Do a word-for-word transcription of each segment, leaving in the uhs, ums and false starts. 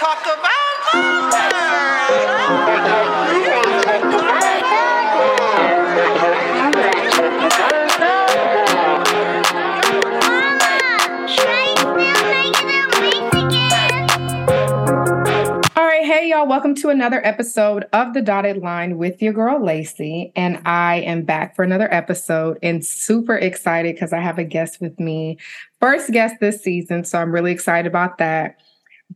talk about murder. You wanna talk about murder. You wanna talk about murder. Mama, Drake's still making them weeks again. All right, hey y'all, welcome to another episode of The Dotted Line with your girl Lacey. And I am back for another episode and super excited because I have a guest with me. First guest this season, so I'm really excited about that.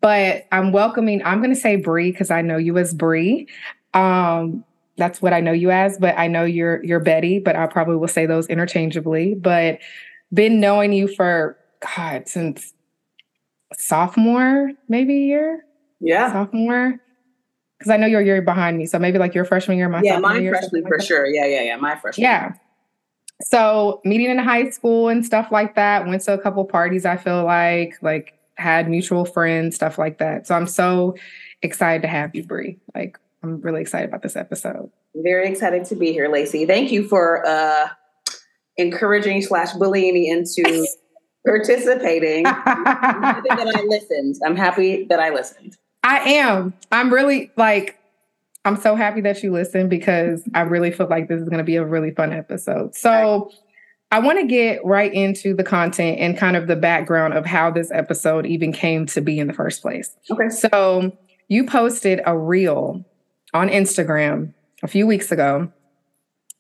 But I'm welcoming, I'm going to say Bri, because I know you as Bri. Um, that's what I know you as, but I know you're you're Betty, but I probably will say those interchangeably. But been knowing you for, God, since sophomore, maybe year? Yeah. Sophomore. Because I know you're a year behind me, so maybe like your freshman year, my yeah, sophomore year. Yeah, my freshman for like sure. Yeah, yeah, yeah, my freshman Yeah. Year. So meeting in high school and stuff like that, went to a couple parties, I feel like, like had mutual friends, stuff like that. So I'm so excited to have you, Bri. Like, I'm really excited about this episode. Very excited to be here, Lacey. Thank you for uh, encouraging slash bullying me into participating. I'm happy that I listened. I'm happy that I listened. I am. I'm really like... I'm so happy that you listened because I really feel like this is going to be a really fun episode. So I want to get right into the content and kind of the background of how this episode even came to be in the first place. Okay. So you posted a reel on Instagram a few weeks ago,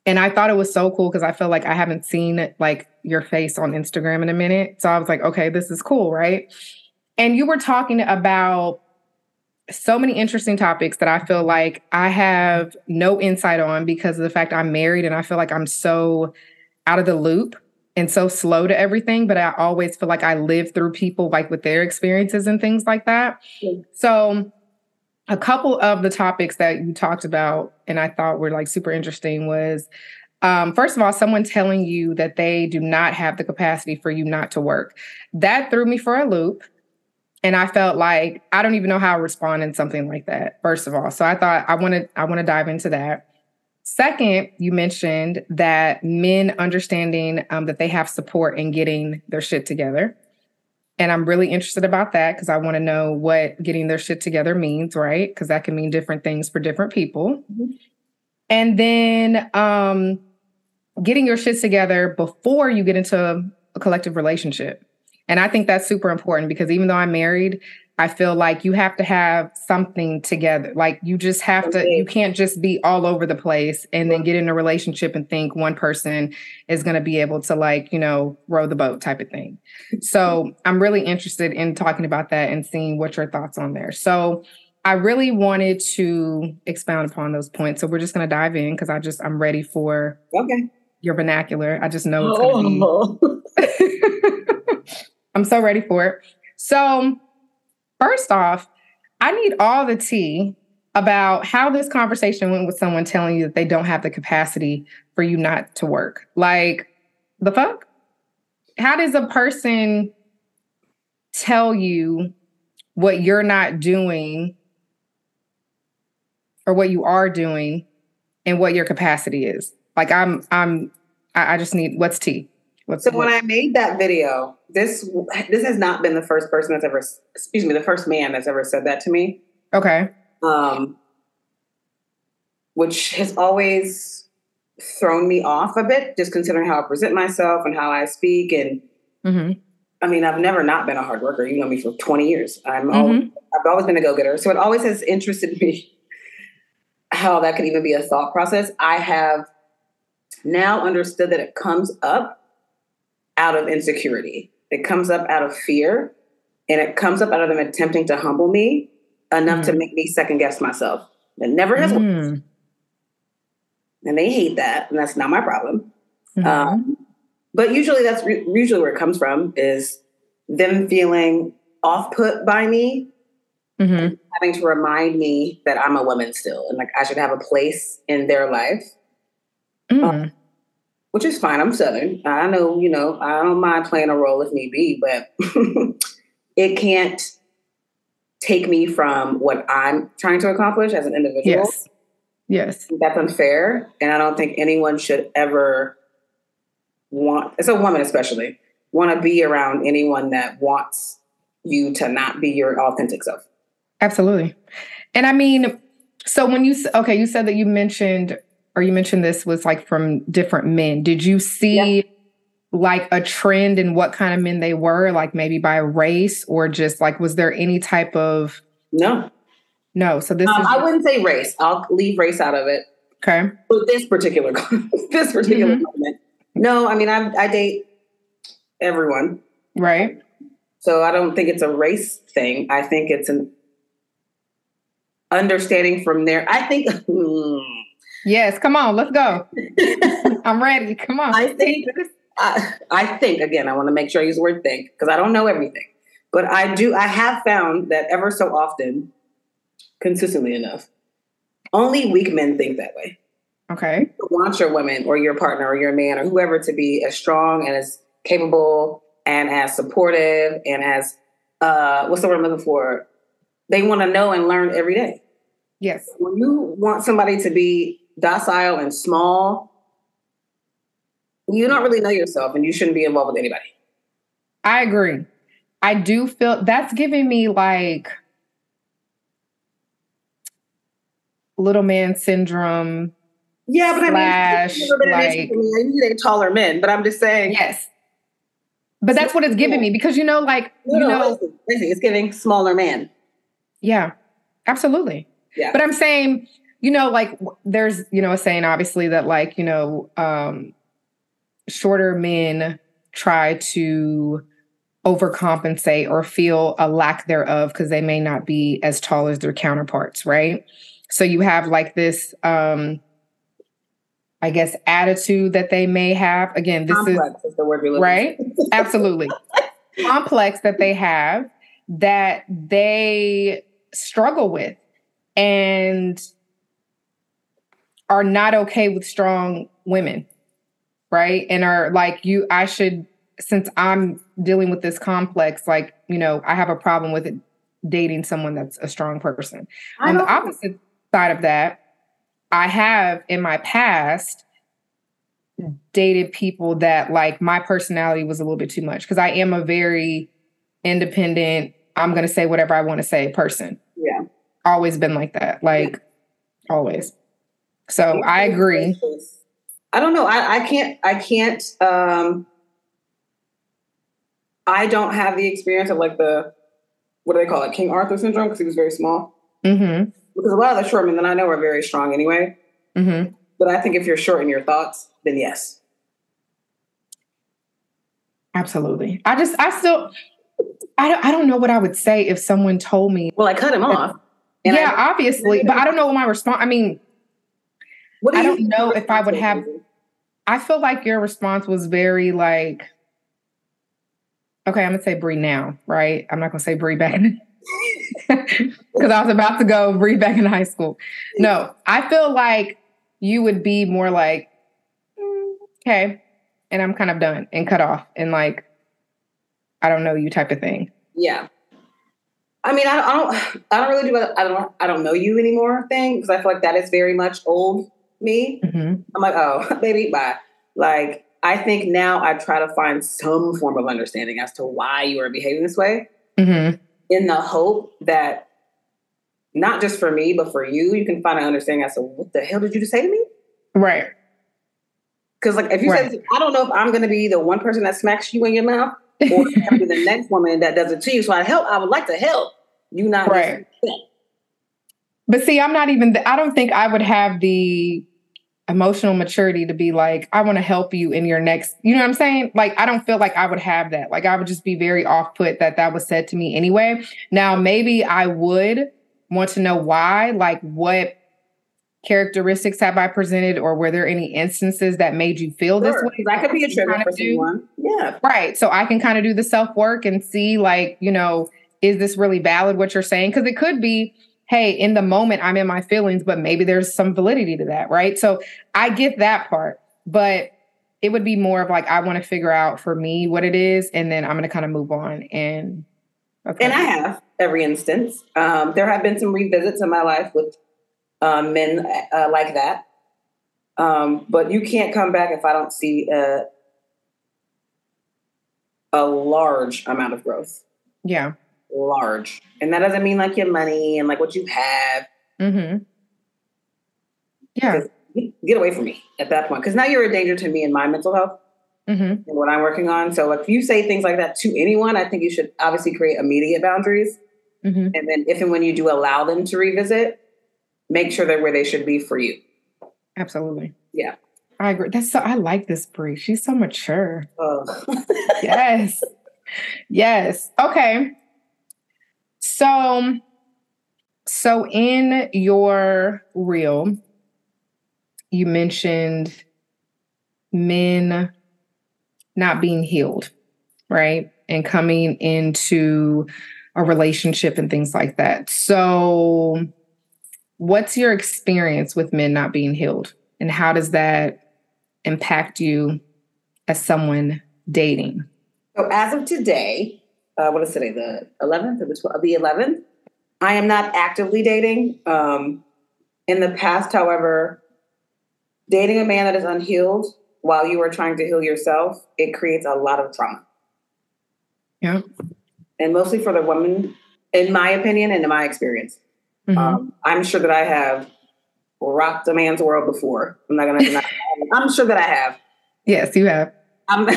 and I thought it was so cool because I feel like I haven't seen like your face on Instagram in a minute. So I was like, okay, this is cool, right? And you were talking about so many interesting topics that I feel like I have no insight on because of the fact I'm married and I feel like I'm so out of the loop and so slow to everything. But I always feel like I live through people like with their experiences and things like that. Mm-hmm. So a couple of the topics that you talked about and I thought were like super interesting was, um, first of all, someone telling you that they do not have the capacity for you not to work. That threw me for a loop. And I felt like I don't even know how I respond in something like that, first of all. So I thought I want to I want to dive into that. Second, you mentioned that men understanding um, that they have support in getting their shit together. And I'm really interested about that because I want to know what getting their shit together means, right? Because that can mean different things for different people. Mm-hmm. And then um, getting your shit together before you get into a, a collective relationship. And I think that's super important because even though I'm married, I feel like you have to have something together. Like you just have to, you can't just be all over the place and then get in a relationship and think one person is going to be able to like, you know, row the boat type of thing. So I'm really interested in talking about that and seeing what your thoughts on there. So I really wanted to expound upon those points. So we're just going to dive in because I just, I'm ready for okay. your vernacular. I just know it's going to be... I'm so ready for it. So first off, I need all the tea about how this conversation went with someone telling you that they don't have the capacity for you not to work. Like, the fuck? How does a person tell you what you're not doing or what you are doing and what your capacity is? Like, I'm, I'm, I, I just need, what's tea? What's so when I made that video, this this has not been the first person that's ever, excuse me, the first man that's ever said that to me. Okay. Um, which has always thrown me off a bit, just considering how I present myself and how I speak. And mm-hmm. I mean, I've never not been a hard worker. You know me for twenty years. I'm mm-hmm. always, I've always been a go-getter. So it always has interested me how that could even be a thought process. I have now understood that it comes up out of insecurity. It comes up out of fear, and it comes up out of them attempting to humble me enough mm. to make me second guess myself. It never has mm. worked. And they hate that. And that's not my problem. Mm-hmm. Um, but usually that's re- usually where it comes from is them feeling off put by me, mm-hmm. having to remind me that I'm a woman still. And like, I should have a place in their life. Mm. Um, Which is fine. I'm Southern. I know, you know, I don't mind playing a role if need be, but it can't take me from what I'm trying to accomplish as an individual. Yes. Yes. That's unfair. And I don't think anyone should ever want, as a woman especially, want to be around anyone that wants you to not be your authentic self. Absolutely. And I mean, so when you, okay, you said that you mentioned, or you mentioned this was like from different men. Did you see yeah. like a trend in what kind of men they were, like maybe by race or just like, was there any type of? No. No. So this um, is. I wouldn't say race. I'll leave race out of it. Okay. But this particular, this particular mm-hmm. comment. No, I mean, I, I date everyone. Right. So I don't think it's a race thing. I think it's an understanding from there. I think. Yes. Come on. Let's go. I'm ready. Come on. I think, I, I think again, I want to make sure I use the word think because I don't know everything, but I do. I have found that ever so often, consistently enough, only weak men think that way. Okay. You want your woman or your partner or your man or whoever to be as strong and as capable and as supportive and as, uh, what's the word I'm looking for? They want to know and learn every day. Yes. When you want somebody to be docile and small, you don't really know yourself and you shouldn't be involved with anybody. I agree. I do feel that's giving me like little man syndrome. Yeah, but slash, I mean, like, you date taller men, but I'm just saying. Yes. But that's what it's giving me because, you know, like, no, you know, listen, listen, it's giving smaller man. Yeah, absolutely. Yeah. But I'm saying, you know, like there's, you know, a saying obviously that like, you know, um, shorter men try to overcompensate or feel a lack thereof because they may not be as tall as their counterparts. Right. So you have like this, um, I guess, attitude that they may have. Again, this complex is, is the word you're looking right? for. Absolutely. Complex that they have that they struggle with and are not okay with strong women, right? And are like, you, I should, since I'm dealing with this complex, like, you know, I have a problem with it, dating someone that's a strong person. On the opposite side of that, I have in my past dated people that like my personality was a little bit too much because I am a very independent, I'm going to say whatever I want to say person. Yeah. Always been like that. Like yeah. always. So I agree. I don't know. I, I can't, I can't, um, I don't have the experience of like the, what do they call it? King Arthur syndrome. Cause he was very small. Mm-hmm. Because a lot of the short men that I know are very strong anyway. Mm-hmm. But I think if you're short in your thoughts, then yes. Absolutely. I just, I still, I don't, I don't know what I would say if someone told me. Well, I cut him off. And yeah, I, obviously. But I don't know what my response, I mean, what do I don't know if I would have, I feel like your response was very like, okay, I'm going to say Bri now, right? I'm not going to say Bri back because I was about to go Bri back in high school. No, I feel like you would be more like, mm, okay, and I'm kind of done and cut off and like, I don't know you type of thing. Yeah. I mean, I don't, I don't, I don't really do a, I don't, I don't know you anymore thing. Cause I feel like that is very much old me. Mm-hmm. I'm like, oh, baby, bye. Like, I think now I try to find some form of understanding as to why you are behaving this way mm-hmm. in the hope that not just for me, but for you, you can find an understanding as to what the hell did you just say to me? Right. Cause like, if you right. said, I don't know if I'm going to be the one person that smacks you in your mouth. Or the next woman that does it to you. So I help. I would like to help you not. Right. But see, I'm not even. Th- I don't think I would have the emotional maturity to be like, I want to help you in your next. You know what I'm saying? Like, I don't feel like I would have that. Like, I would just be very off put that that was said to me anyway. Now, maybe I would want to know why. Like, what characteristics have I presented, or were there any instances that made you feel sure, this way? That could be a trigger for someone. Yeah. Right. So I can kind of do the self-work and see like, you know, is this really valid what you're saying? Because it could be, hey, in the moment I'm in my feelings, but maybe there's some validity to that. Right. So I get that part, but it would be more of like, I want to figure out for me what it is. And then I'm going to kind of move on. And, okay. and I have every instance. Um, there have been some revisits in my life with Uh, men uh, like that. Um, but you can't come back if I don't see a, a large amount of growth. Yeah. large. And that doesn't mean like your money and like what you have. Mm-hmm. Yeah. Get away from me at that point. Because now you're a danger to me and my mental health mm-hmm. and what I'm working on. So if you say things like that to anyone, I think you should obviously create immediate boundaries. Mm-hmm. And then if and when you do allow them to revisit, make sure they're where they should be for you. Absolutely. Yeah. I agree. That's so, I like this Bri. She's so mature. Oh. Yes. Yes. Okay. So, so in your reel, you mentioned men not being healed, right? And coming into a relationship and things like that. So what's your experience with men not being healed? And how does that impact you as someone dating? So as of today, uh, what is today, the eleventh or the twelfth? The eleventh. I am not actively dating. Um, in the past, however, dating a man that is unhealed while you are trying to heal yourself, it creates a lot of trauma. Yeah. And mostly for the woman, in my opinion and in my experience. Mm-hmm. Um, I'm sure that I have rocked a man's world before. I'm not going to deny I'm sure that I have. Yes, you have. I'm,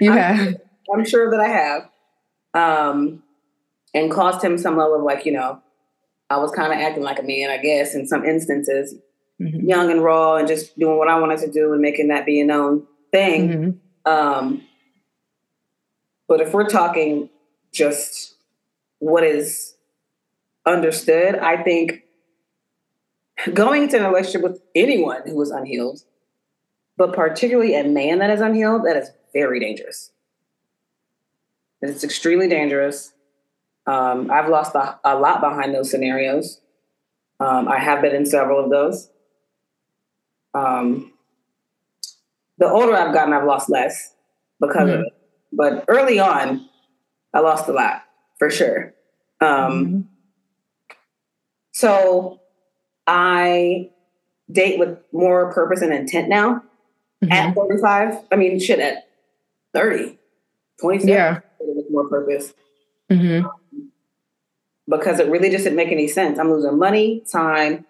you I'm, have. I'm sure that I have. Um, and caused him some level of like, you know, I was kind of acting like a man, I guess, in some instances. Mm-hmm. Young and raw and just doing what I wanted to do and making that be a known thing. Mm-hmm. Um, but if we're talking just what is understood, I think going into a relationship with anyone who is unhealed, but particularly a man that is unhealed, that is very dangerous. It's extremely dangerous. Um, I've lost a, a lot behind those scenarios. Um, I have been in several of those. Um, the older I've gotten, I've lost less because mm-hmm. of it. But early on, I lost a lot, for sure. Um, mm-hmm. So I date with more purpose and intent now mm-hmm. at forty-five. I mean, shit, at thirty, twenty-seven, yeah. with more purpose. Mm-hmm. Um, because it really just didn't make any sense. I'm losing money, time,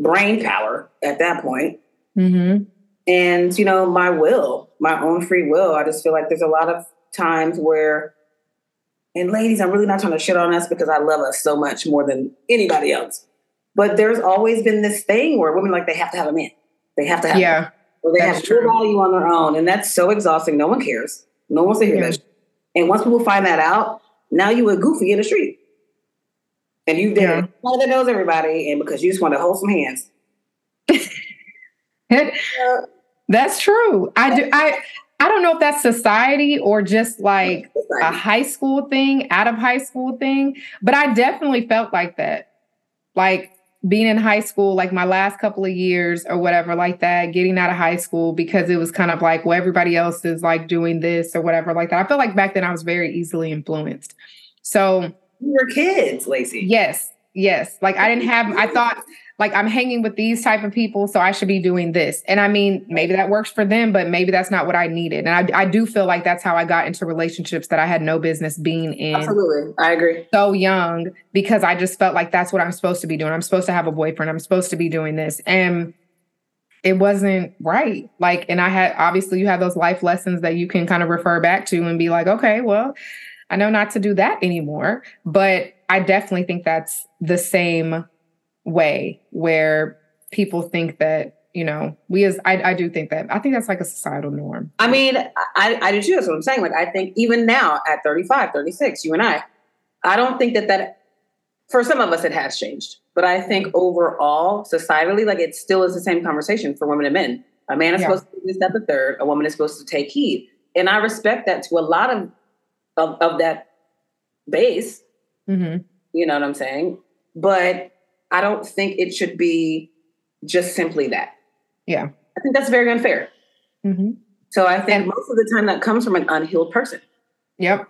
brain power at that point. Mm-hmm. And, you know, my will, my own free will. I just feel like there's a lot of times where, and ladies, I'm really not trying to shit on us because I love us so much more than anybody else. But there's always been this thing where women, like, they have to have a man. They have to have yeah, a man. Or they have to value on their own. And that's so exhausting. No one cares. No one wants to hear yeah. that shit. And once people find that out, now you a goofy in the street. And you've been yeah. one that knows everybody, and because you just want to hold some hands. uh, that's true. I do. I I don't know if that's society or just like society. a high school thing, out of high school thing, but I definitely felt like that. Like being in high school, like my last couple of years or whatever like that, getting out of high school because it was kind of like, well, everybody else is like doing this or whatever like that. I felt like back then I was very easily influenced. So... your kids, Lacey. Yes. Yes. Like I didn't have, I thought like I'm hanging with these type of people, so I should be doing this. And I mean, maybe that works for them, but maybe that's not what I needed. And I, I do feel like that's how I got into relationships that I had no business being in. Absolutely. I agree. So young, because I just felt like that's what I'm supposed to be doing. I'm supposed to have a boyfriend. I'm supposed to be doing this. And it wasn't right. Like, and I had, obviously you have those life lessons that you can kind of refer back to and be like, okay, well, I know not to do that anymore, but I definitely think that's the same way where people think that, you know, we as, I, I do think that, I think that's like a societal norm. I mean, I, I do too. That's what I'm saying. Like, I think even now at thirty-five, thirty-six, you and I, I don't think that that, for some of us, it has changed, but I think overall societally, like it still is the same conversation for women and men. A man is yeah. supposed to do this, that, the third, a woman is supposed to take heed. And I respect that to a lot of Of, of that base, mm-hmm. you know what I'm saying? But I don't think it should be just simply that. Yeah. I think that's very unfair. Mm-hmm. So I think and most of the time that comes from an unhealed person. Yep.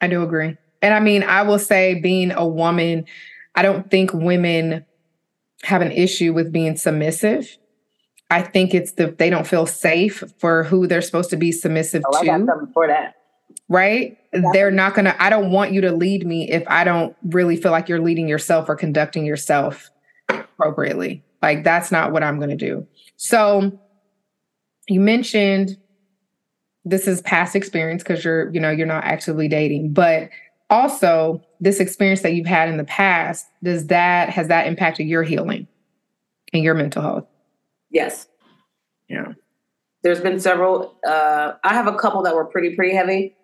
I do agree. And I mean, I will say being a woman, I don't think women have an issue with being submissive. I think it's the, they don't feel safe for who they're supposed to be submissive oh, to. I got something for that. right? Exactly. They're not going to, I don't want you to lead me if I don't really feel like you're leading yourself or conducting yourself appropriately. Like, that's not what I'm going to do. So you mentioned this is past experience because you're, you know, you're not actively dating, but also this experience that you've had in the past, does that, has that impacted your healing and your mental health? Yes. Yeah. There's been several, uh, I have a couple that were pretty, pretty heavy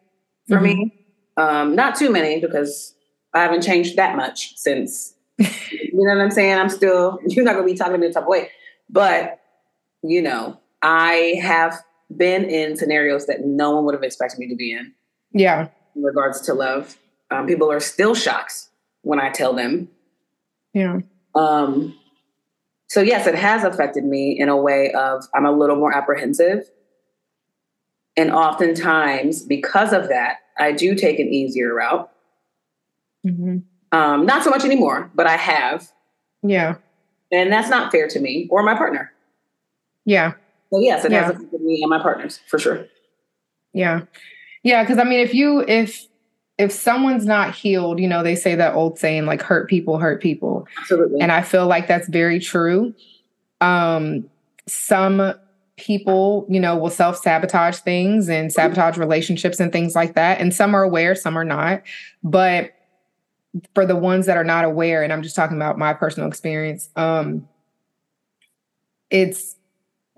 for mm-hmm. me. Um, not too many because I haven't changed that much since, you know what I'm saying? I'm still, you're not going to be talking to me in a tough way, but you know, I have been in scenarios that no one would have expected me to be in. Yeah. In regards to love. Um, people are still shocked when I tell them. Yeah. Um, So yes, it has affected me in a way of I'm a little more apprehensive. And oftentimes because of that, I do take an easier route. Mm-hmm. Um, not so much anymore, but I have. Yeah. And that's not fair to me or my partner. Yeah. So yes, it yeah. has affected me and my partners for sure. Yeah. Yeah. Cause I mean, if you, if, if someone's not healed, you know, they say that old saying, like, hurt people, hurt people. Absolutely. And I feel like that's very true. Um, some people, you know, will self-sabotage things and sabotage relationships and things like that. And some are aware, some are not. But for the ones that are not aware, and I'm just talking about my personal experience, um, it's,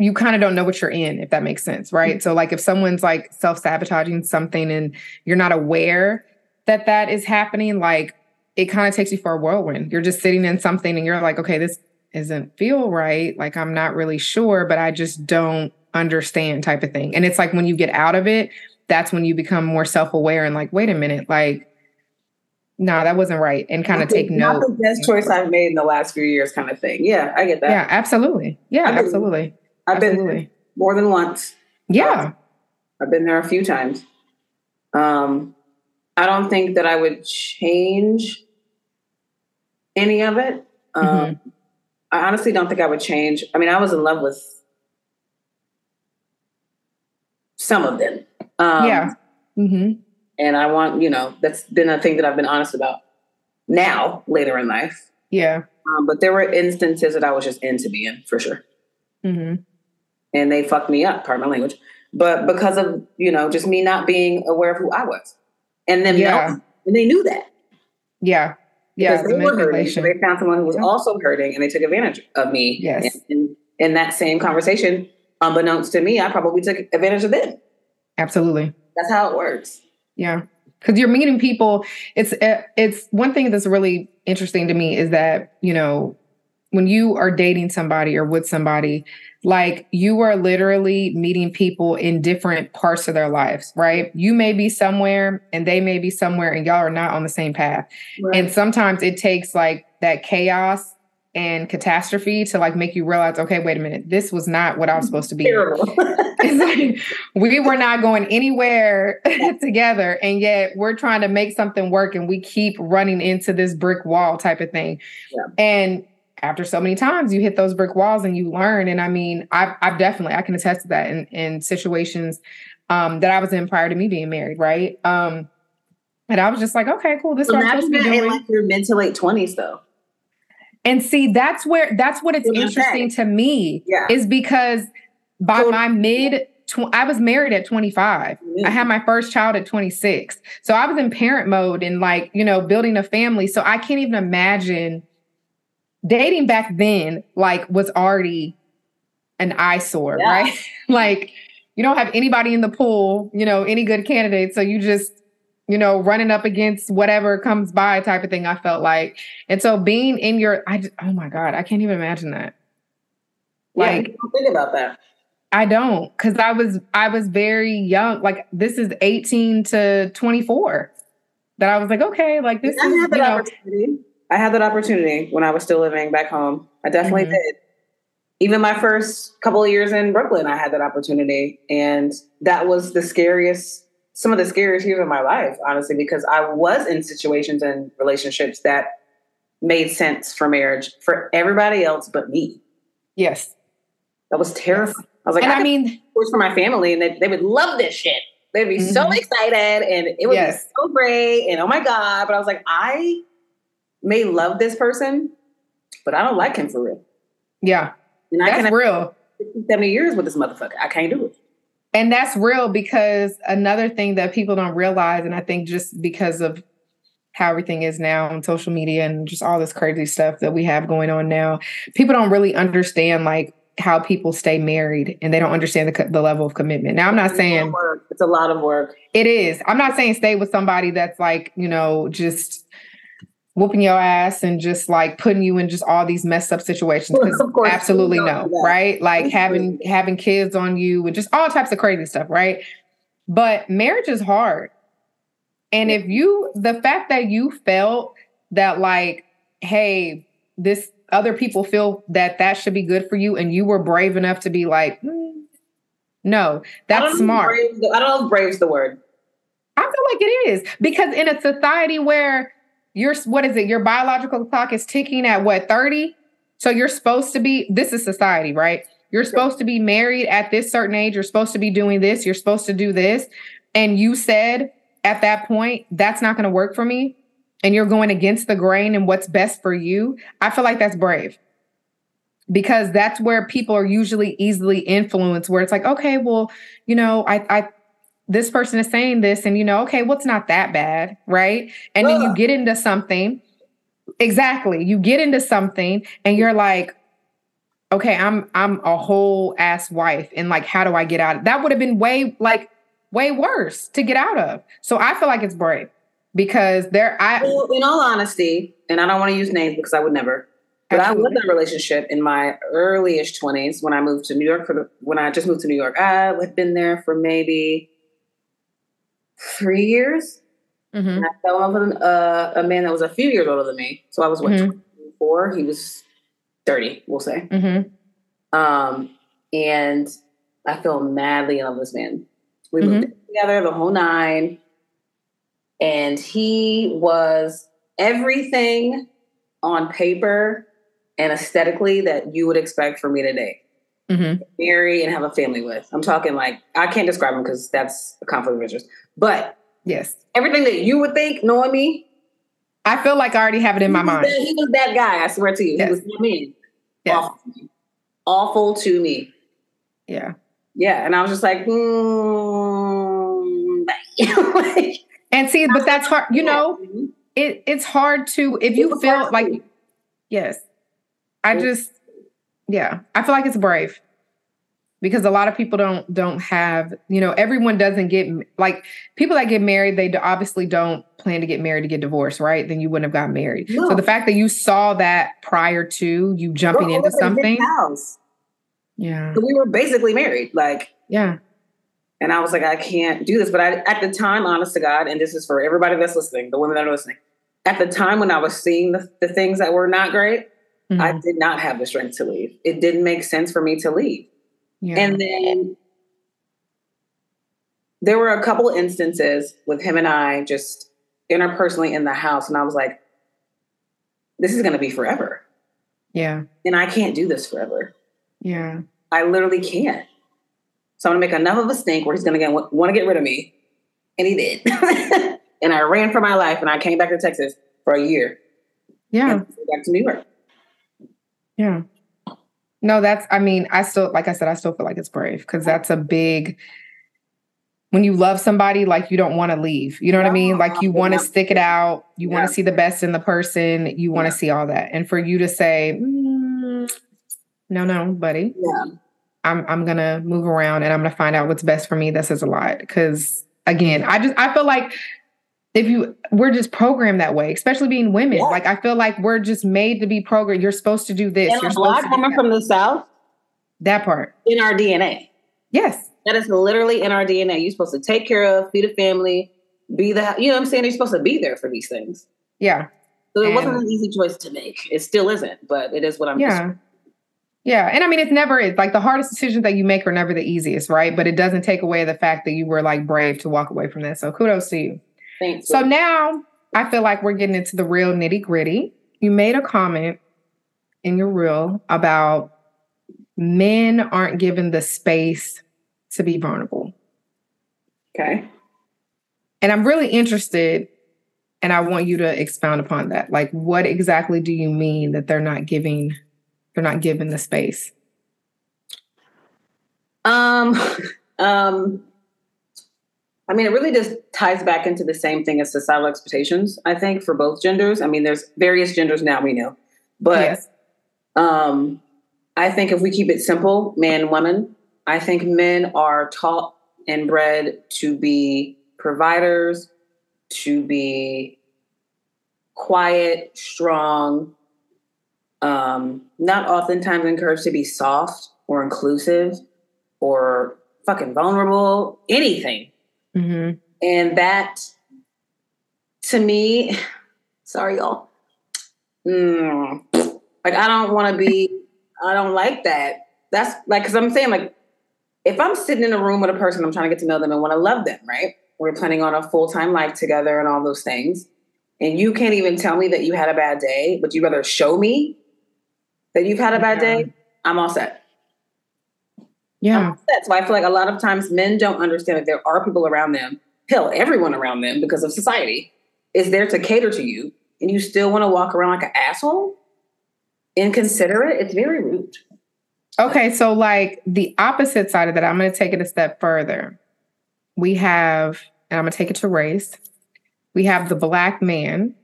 you kind of don't know what you're in, if that makes sense, right? Mm-hmm. So like if someone's like self-sabotaging something and you're not aware that that is happening, like it kind of takes you for a whirlwind. You're just sitting in something and you're like, okay, this doesn't feel right. Like, I'm not really sure, but I just don't understand, type of thing. And it's like when you get out of it, that's when you become more self-aware and like, wait a minute, like, nah, that wasn't right. And kind of take note. Not the best choice I've made in the last few years, kind of thing. Yeah, I get that. Yeah, absolutely. Yeah, absolutely. I've Absolutely. been there more than once. Yeah. I've been there a few times. Um, I don't think that I would change any of it. Um, mm-hmm. I honestly don't think I would change. I mean, I was in love with some of them. Um, yeah. Mm-hmm. And I want, you know, that's been a thing that I've been honest about now, later in life. Yeah. Um, but there were instances that I was just into being, for sure. Mm-hmm. And they fucked me up, pardon my language, but because of, you know, just me not being aware of who I was, and then yeah. melting, and they knew that. Yeah. Yeah. They, were hurting, so they found someone who was yeah. also hurting and they took advantage of me. Yes. And in that same conversation, unbeknownst to me, I probably took advantage of them. Absolutely. That's how it works. Yeah. Cause you're meeting people. It's, it's one thing that's really interesting to me is that, you know, when you are dating somebody or with somebody, like you are literally meeting people in different parts of their lives, right? You may be somewhere and they may be somewhere and y'all are not on the same path. Right. And sometimes it takes like that chaos and catastrophe to like make you realize, okay, wait a minute, this was not what I was supposed to be. It's like, we were not going anywhere together. And yet we're trying to make something work and we keep running into this brick wall type of thing. Yeah. And after so many times you hit those brick walls and you learn. And I mean, I've, I've definitely, I can attest to that in, in situations um, that I was in prior to me being married. Right. Um, and I was just like, okay, cool. This is what I'm supposed to be doing. Like your mid to late twenties though. And see, that's where, that's what it's interesting to me yeah. is because by so, my mid, tw- I was married at twenty-five. Mm-hmm. I had my first child at twenty-six. So I was in parent mode and like, you know, building a family. So I can't even imagine dating back then, like, was already an eyesore, yeah. right? Like, you don't have anybody in the pool, you know, any good candidate. So you just, you know, running up against whatever comes by type of thing, I felt like. And so being in your, I just, oh my God, I can't even imagine that. Like, yeah, don't think about that. I don't, because I was, I was very young. Like, this is eighteen to twenty-four that I was like, okay, like this is, you know. I had that opportunity when I was still living back home. I definitely mm-hmm. did. Even my first couple of years in Brooklyn, I had that opportunity. And that was the scariest, some of the scariest years of my life, honestly, because I was in situations and relationships that made sense for marriage for everybody else but me. Yes. That was terrifying. Yes. I was like, and I, I mean, of course, for my family, and they, they would love this shit. They'd be mm-hmm. so excited and it would yes. be so great. And oh my God. But I was like, I may love this person, but I don't like him for real. Yeah. And that's I can real. fifty, seventy years with this motherfucker. I can't do it. And that's real, because another thing that people don't realize, and I think just because of how everything is now on social media and just all this crazy stuff that we have going on now, people don't really understand like how people stay married, and they don't understand the, the level of commitment. Now, I'm not saying it's a lot of work. It is. I'm not saying stay with somebody that's like, you know, just whooping your ass and just like putting you in just all these messed up situations. Of course, absolutely no, right? Like having having kids on you and just all types of crazy stuff, right? But marriage is hard. And if you, the fact that you felt that like, hey, this other people feel that that should be good for you, and you were brave enough to be like, mm, no, that's smart. I don't know if brave's the word. I feel like it is, because in a society where Your what is it? Your biological clock is ticking at what, thirty? So you're supposed to be, this is society, right? You're supposed to be married at this certain age. You're supposed to be doing this. You're supposed to do this. And you said at that point, that's not going to work for me. And you're going against the grain and what's best for you. I feel like that's brave, because that's where people are usually easily influenced, where it's like, okay, well, you know, I, I, this person is saying this, and you know, okay, well, it's not that bad, right? And Ugh. then you get into something. Exactly. You get into something and you're like, okay, I'm I'm a whole ass wife, and like, how do I get out of that? Would have been way, like, way worse to get out of. So I feel like it's brave, because there I well, in all honesty, and I don't want to use names because I would never, but absolutely. I lived in a relationship in my early-ish twenties when I moved to New York for the, when I just moved to New York. I had been there for maybe three years, mm-hmm. and I fell in love with uh, a man that was a few years older than me. So I was what, mm-hmm. twenty-four? He was thirty, we'll say. Mm-hmm. Um, and I fell madly in love with this man. We mm-hmm. moved together, the whole nine, and he was everything on paper and aesthetically that you would expect for me today. Mm-hmm. Marry and have a family with. I'm talking like, I can't describe him because that's a conflict of interest. But yes, everything that you would think, knowing me, I feel like I already have it in my mind. That, he was that guy. I swear to you, yes. he was that man. Yes. Awful to me. Awful to me. Yeah, yeah. And I was just like, mm, like and see, but that's hard. You know, it it's hard to if you feel like, you. yes, I just. Yeah, I feel like it's brave, because a lot of people don't don't have, you know, everyone doesn't get, like, people that get married, they obviously don't plan to get married to get divorced, right? Then you wouldn't have gotten married. No. So the fact that you saw that prior to you jumping into something. House. Yeah. So we were basically married, like. Yeah. And I was like, I can't do this. But I, at the time, honest to God, and this is for everybody that's listening, the women that are listening, at the time when I was seeing the, the things that were not great, mm-hmm. I did not have the strength to leave. It didn't make sense for me to leave. Yeah. And then there were a couple of instances with him and I just interpersonally in the house. And I was like, this is going to be forever. Yeah. And I can't do this forever. Yeah. I literally can't. So I'm going to make enough of a stink where he's going to want to get rid of me. And he did. And I ran for my life, and I came back to Texas for a year. Yeah. And back to New York. Yeah. No, that's, I mean, I still, like I said, I still feel like it's brave, because that's a big, when you love somebody, like, you don't want to leave. You know what I mean? Like, you want to stick it out. You want to see the best in the person. You want to see all that. And for you to say, mm, no, no, buddy, yeah. I'm, I'm going to move around and I'm going to find out what's best for me. That says a lot. Because again, I just, I feel like if you, we're just programmed that way, especially being women. Yeah. Like, I feel like we're just made to be programmed. You're supposed to do this. And you're a black woman from the South. That part. In our D N A. Yes. That is literally in our D N A. You're supposed to take care of, feed a family, be the, you know what I'm saying? You're supposed to be there for these things. Yeah. So it and wasn't an easy choice to make. It still isn't, but it is what I'm yeah. describing. Yeah. And I mean, it's never, it's like the hardest decisions that you make are never the easiest, right? But it doesn't take away the fact that you were like brave to walk away from that. So kudos to you. So now I feel like we're getting into the real nitty gritty. You made a comment in your reel about men aren't given the space to be vulnerable. Okay. And I'm really interested, and I want you to expound upon that. Like, what exactly do you mean that they're not giving, they're not given the space? Um, um, I mean, it really just ties back into the same thing as societal expectations, I think, for both genders. I mean, there's various genders now, we know. But yes. um, I think if we keep it simple, men, women, I think men are taught and bred to be providers, to be quiet, strong, um, not oftentimes encouraged to be soft or inclusive or fucking vulnerable, anything. Mm-hmm. And that, to me, sorry, y'all. Mm, like, I don't want to be, I don't like that. That's like, because I'm saying, like, if I'm sitting in a room with a person, I'm trying to get to know them and want to love them, right? We're planning on a full-time life together and all those things. And you can't even tell me that you had a bad day, but you'd rather show me that you've had a bad yeah. day. I'm all set. Yeah. I'm all set. So I feel like a lot of times men don't understand that there are people around them. Hell, everyone around them, because of society, is there to cater to you. And you still want to walk around like an asshole? Inconsiderate? It's very rude. Okay. So like the opposite side of that, I'm going to take it a step further. We have, and I'm going to take it to race, we have the Black man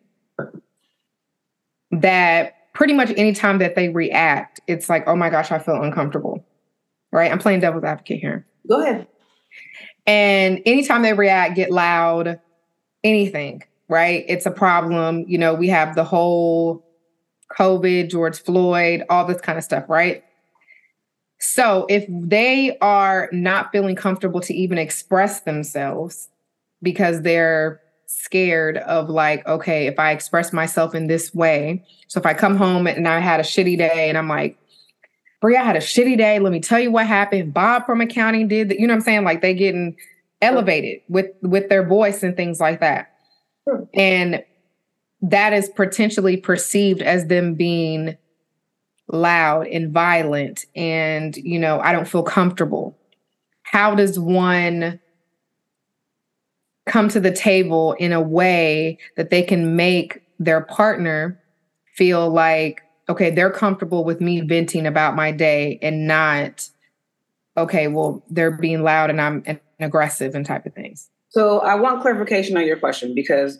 that pretty much any time that they react, it's like, oh my gosh, I feel uncomfortable, right? I'm playing devil's advocate here. Go ahead. And anytime they react, get loud, anything, right? It's a problem. You know, we have the whole COVID, George Floyd, all this kind of stuff, right? So if they are not feeling comfortable to even express themselves because they're scared of like, okay, if I express myself in this way. So if I come home and I had a shitty day and I'm like, Bri, I had a shitty day. Let me tell you what happened. Bob from accounting did that. You know what I'm saying? Like they getting elevated with, with their voice and things like that. Sure. And that is potentially perceived as them being loud and violent and, you know, I don't feel comfortable. How does one come to the table in a way that they can make their partner feel like, okay, they're comfortable with me venting about my day and not, okay, well, they're being loud and I'm and aggressive and type of things. So I want clarification on your question, because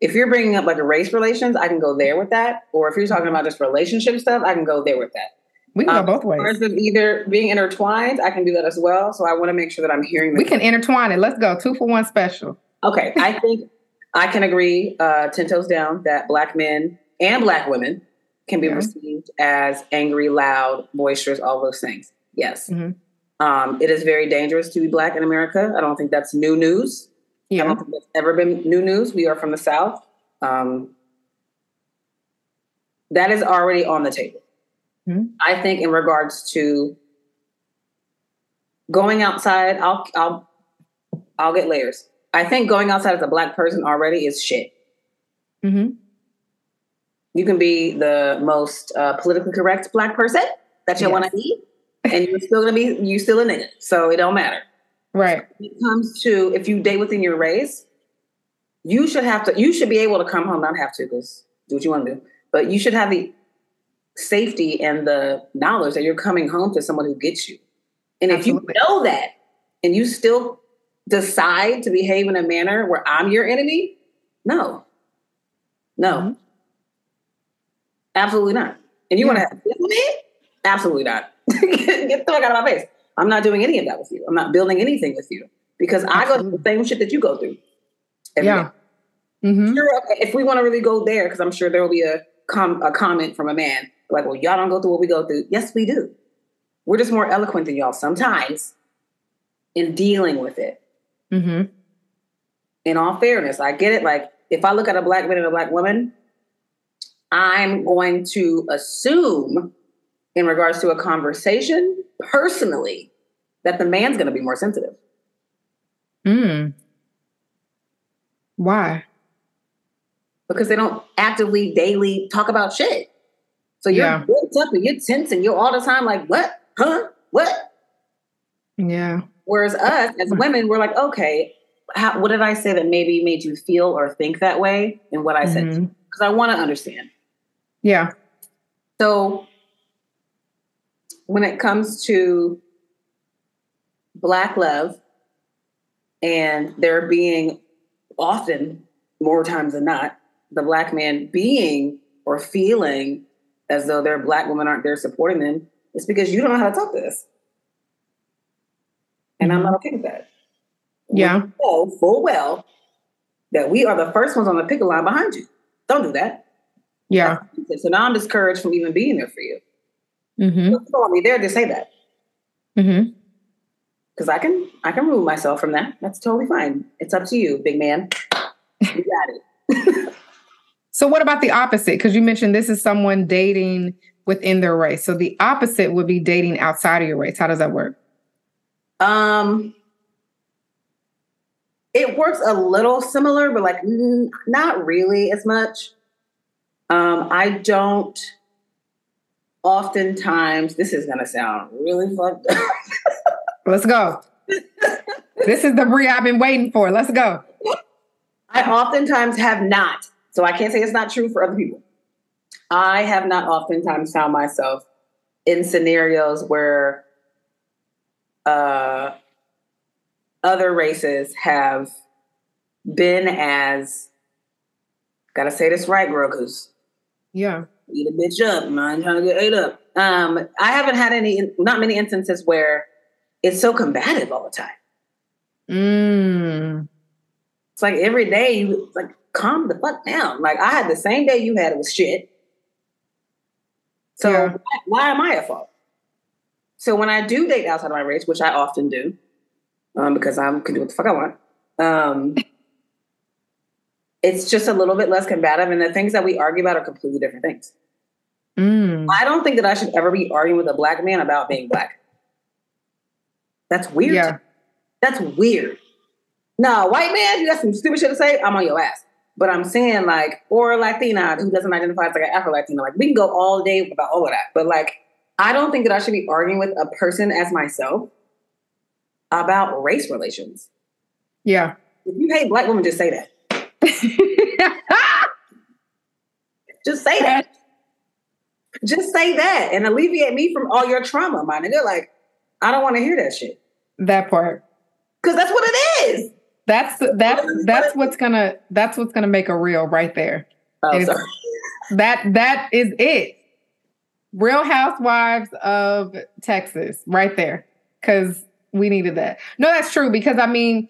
if you're bringing up like a race relations, I can go there with that. Or if you're talking about just relationship stuff, I can go there with that. We can um, go both ways. As far as either being intertwined, I can do that as well. So I want to make sure that I'm hearing. We can intertwine it. Let's go. Two for one special. Okay. I think I can agree uh, ten toes down that Black men and Black women can be yeah. perceived as angry, loud, boisterous, all those things. Yes. Mm-hmm. Um, it is very dangerous to be Black in America. I don't think that's new news. Yeah. I don't think that's ever been new news. We are from the South. Um, that is already on the table. Mm-hmm. I think in regards to going outside, I'll, I'll, I'll get layers. I think going outside as a Black person already is shit. Mm-hmm. You can be the most uh, politically correct Black person that you yes. want to be, and you're still going to be, you still a nigga. So it don't matter. Right. When it comes to if you date within your race, you should have to, you should be able to come home, not have to, because do what you want to do. But you should have the safety and the knowledge that you're coming home to someone who gets you. And Absolutely. If you know that and you still decide to behave in a manner where I'm your enemy, no. No. Mm-hmm. Absolutely not. And you yeah. want to have this with me? Absolutely not. Get the fuck out of my face. I'm not doing any of that with you. I'm not building anything with you, because Absolutely. I go through the same shit that you go through. Yeah. Mm-hmm. Sure, okay, if we want to really go there, because I'm sure there will be a, com- a comment from a man like, well, y'all don't go through what we go through. Yes, we do. We're just more eloquent than y'all sometimes in dealing with it. Mm-hmm. In all fairness, I get it. Like if I look at a Black man and a Black woman, I'm going to assume in regards to a conversation personally that the man's going to be more sensitive. Mm. Why? Because they don't actively, daily talk about shit. So you're yeah. built up and you're tense and you're all the time like, what? Huh? What? Yeah. Whereas us as women, we're like, okay, how, what did I say that maybe made you feel or think that way? And what I mm-hmm. said, because I want to understand. Yeah. So when it comes to Black love, and there being often more times than not, the Black man being or feeling as though their Black women aren't there supporting them, it's because you don't know how to talk to us. And I'm not okay with that. Yeah. We know full well that we are the first ones on the picket line behind you. Don't do that. Yeah. So now I'm discouraged from even being there for you. Mm-hmm. Don't want me there to say that. Mm-hmm. Because I can, I can remove myself from that. That's totally fine. It's up to you, big man. You got it. So what about the opposite? Because you mentioned this is someone dating within their race. So the opposite would be dating outside of your race. How does that work? Um, it works a little similar, but like n- not really as much. Um, I don't oftentimes, this is going to sound really fucked up. Let's go. This is the Bri I've been waiting for. Let's go. I oftentimes have not. So I can't say it's not true for other people. I have not oftentimes found myself in scenarios where uh, other races have been as, gotta say this right, Grogu's. Yeah. Eat a bitch up, man. Trying to get ate up. Um, I haven't had any, not many instances where it's so combative all the time. Mm. It's like every day, you like, calm the fuck down. Like, I had the same day you had, it was shit. So yeah. why, why am I at fault? So when I do date outside of my race, which I often do, um, because I can do what the fuck I want, um, it's just a little bit less combative. And the things that we argue about are completely different things. Mm. I don't think that I should ever be arguing with a Black man about being Black. That's weird. Yeah. That's weird. No, white man, you got some stupid shit to say, I'm on your ass. But I'm saying, like, or Latina who doesn't identify as like an Afro-Latina. Like, we can go all day about all of that. But like, I don't think that I should be arguing with a person as myself about race relations. Yeah. If you hate Black women, just say that. Just say that. Just say that and alleviate me from all your trauma, my nigga. Like, I don't want to hear that shit. That part. Because that's what it is. That's that's that's what's gonna that's what's gonna make a reel right there. Oh, sorry. That that is it. Real Housewives of Texas, right there. Because we needed that. No, that's true. Because I mean,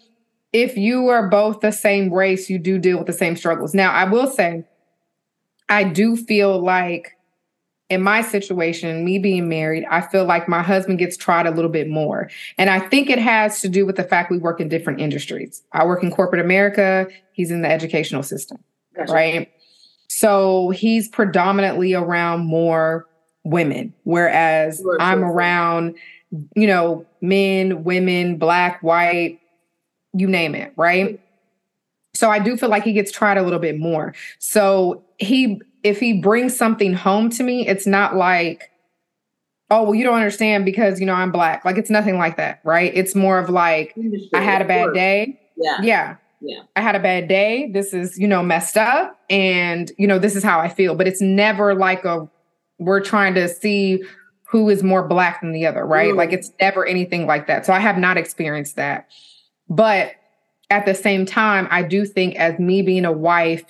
if you are both the same race, you do deal with the same struggles. Now, I will say, I do feel like, in my situation, me being married, I feel like my husband gets tried a little bit more. And I think it has to do with the fact we work in different industries. I work in corporate America. He's in the educational system, gotcha. Right? So he's predominantly around more women, whereas sure, sure, I'm around, you know, men, women, Black, white, you name it, right? So I do feel like he gets tried a little bit more. So he... if he brings something home to me, it's not like, oh, well, you don't understand because, you know, I'm Black. Like, it's nothing like that, right? It's more of like, I had a bad day. Yeah. Yeah. Yeah. I had a bad day. This is, you know, messed up. And, you know, this is how I feel. But it's never like a, we're trying to see who is more Black than the other, right? Ooh. Like, it's never anything like that. So I have not experienced that. But at the same time, I do think as me being a wife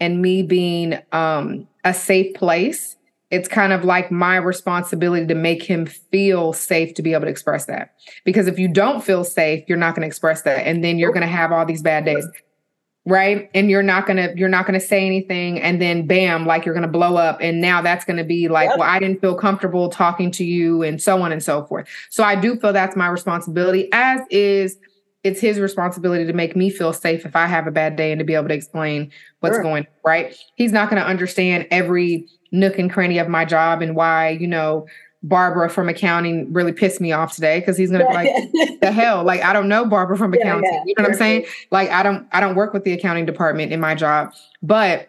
and me being um, a safe place, it's kind of like my responsibility to make him feel safe to be able to express that. Because if you don't feel safe, you're not going to express that. And then you're going to have all these bad days, right? And you're not going to, you're not going to say anything. And then bam, like you're going to blow up. And now that's going to be like, yep. Well, I didn't feel comfortable talking to you and so on and so forth. So I do feel that's my responsibility, as is it's his responsibility to make me feel safe if I have a bad day and to be able to explain what's sure. going on, right? He's not going to understand every nook and cranny of my job and why, you know, Barbara from accounting really pissed me off today, because he's going to be like, the hell? Like, I don't know Barbara from accounting. Yeah, yeah, you know sure. what I'm saying? Like, I don't, I don't work with the accounting department in my job. But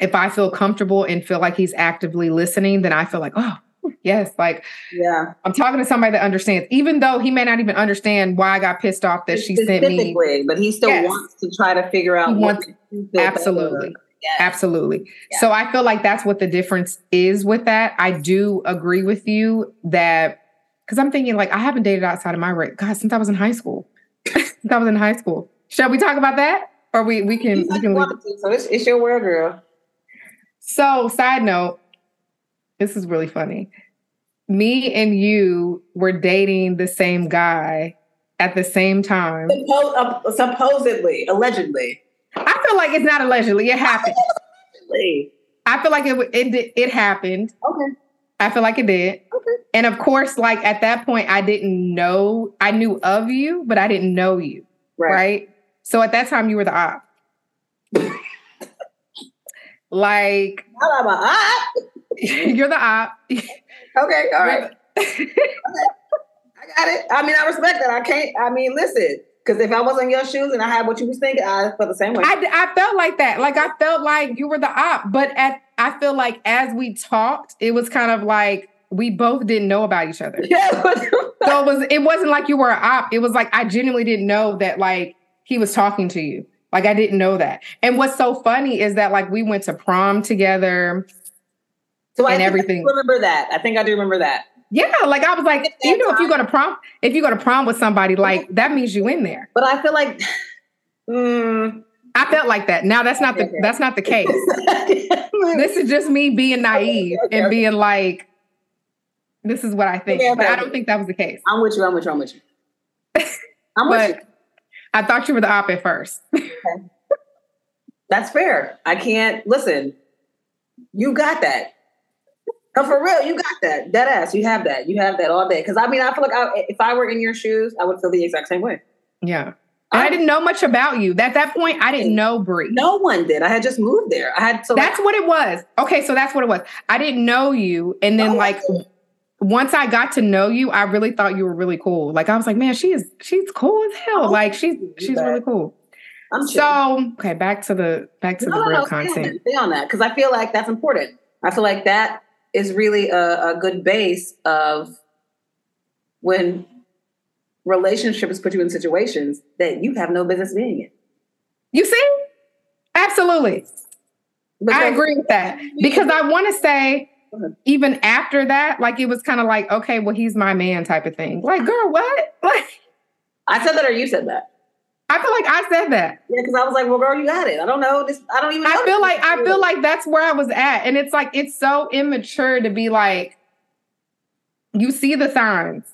if I feel comfortable and feel like he's actively listening, then I feel like, oh, Yes. Like, yeah, I'm talking to somebody that understands, even though he may not even understand why I got pissed off that she sent me. But he still yes. wants to try to figure out. He what wants, absolutely. Yes. Absolutely. Yeah. So I feel like that's what the difference is with that. I do agree with you that, because I'm thinking like, I haven't dated outside of my race. God, since I was in high school. since I was in high school. Shall we talk about that? Or we, we can... We can leave. So it's, it's your world, girl. So, side note, this is really funny. Me and you were dating the same guy at the same time. Suppo- uh, supposedly. Allegedly. I feel like it's not allegedly. It happened. Allegedly. I feel like it, it, it happened. Okay. I feel like it did. Okay. And of course, like at that point, I didn't know. I knew of you, but I didn't know you. Right. Right? So at that time, you were the op. Like... I'm an op? You're the op. Okay, all right. The- okay. I got it. I mean, I respect that. I can't... I mean, listen. Because if I was in your shoes and I had what you was thinking, I felt the same way. I, I felt like that. Like, I felt like you were the op. But at I feel like as we talked, it was kind of like we both didn't know about each other. Yeah. But- so it, was, it wasn't like you were an op. It was like I genuinely didn't know that, like, he was talking to you. Like, I didn't know that. And what's so funny is that, like, we went to prom together so and I everything. I remember that. I think I do remember that. Yeah. Like, I was like, you know, time. if you go to prom, if you go to prom with somebody, like, that means you in there. But I feel like, mm, I felt like that. Now that's not the, that's not the case. This is just me being naive okay, okay, and being okay. like, this is what I think. Okay, okay, but I don't think that was the case. I'm with you. I'm with you. I'm with you. I'm but, with you. I thought you were the op at first. Okay. That's fair. I can't listen. You got that. No, for real, you got that. Dead ass. You have that. You have that all day. Because I mean, I feel like I, if I were in your shoes, I would feel the exact same way. Yeah. And I, I didn't know much about you. At that point, I didn't know Bri. No one did. I had just moved there. I had. So that's like, what it was. Okay, so that's what it was. I didn't know you, and then no like. Once I got to know you, I really thought you were really cool. Like, I was like, man, she is, she's cool as hell. Like, she's, she's really cool. I'm chill. So, okay, back to the, back to no, the no, real no, content. Stay on that, because I feel like that's important. I feel like that is really a, a good base of when relationships put you in situations that you have no business being in. You see? Absolutely. Because I agree with that. Because I want to say... Even after that, like it was kind of like, okay, well, he's my man type of thing. Like, girl, what? Like, I said that, or you said that? I feel like I said that. Yeah, because I was like, well, girl, you got it. I don't know. This, I don't even. I know feel like I feel like that's where I was at, and it's like it's so immature to be like, you see the signs,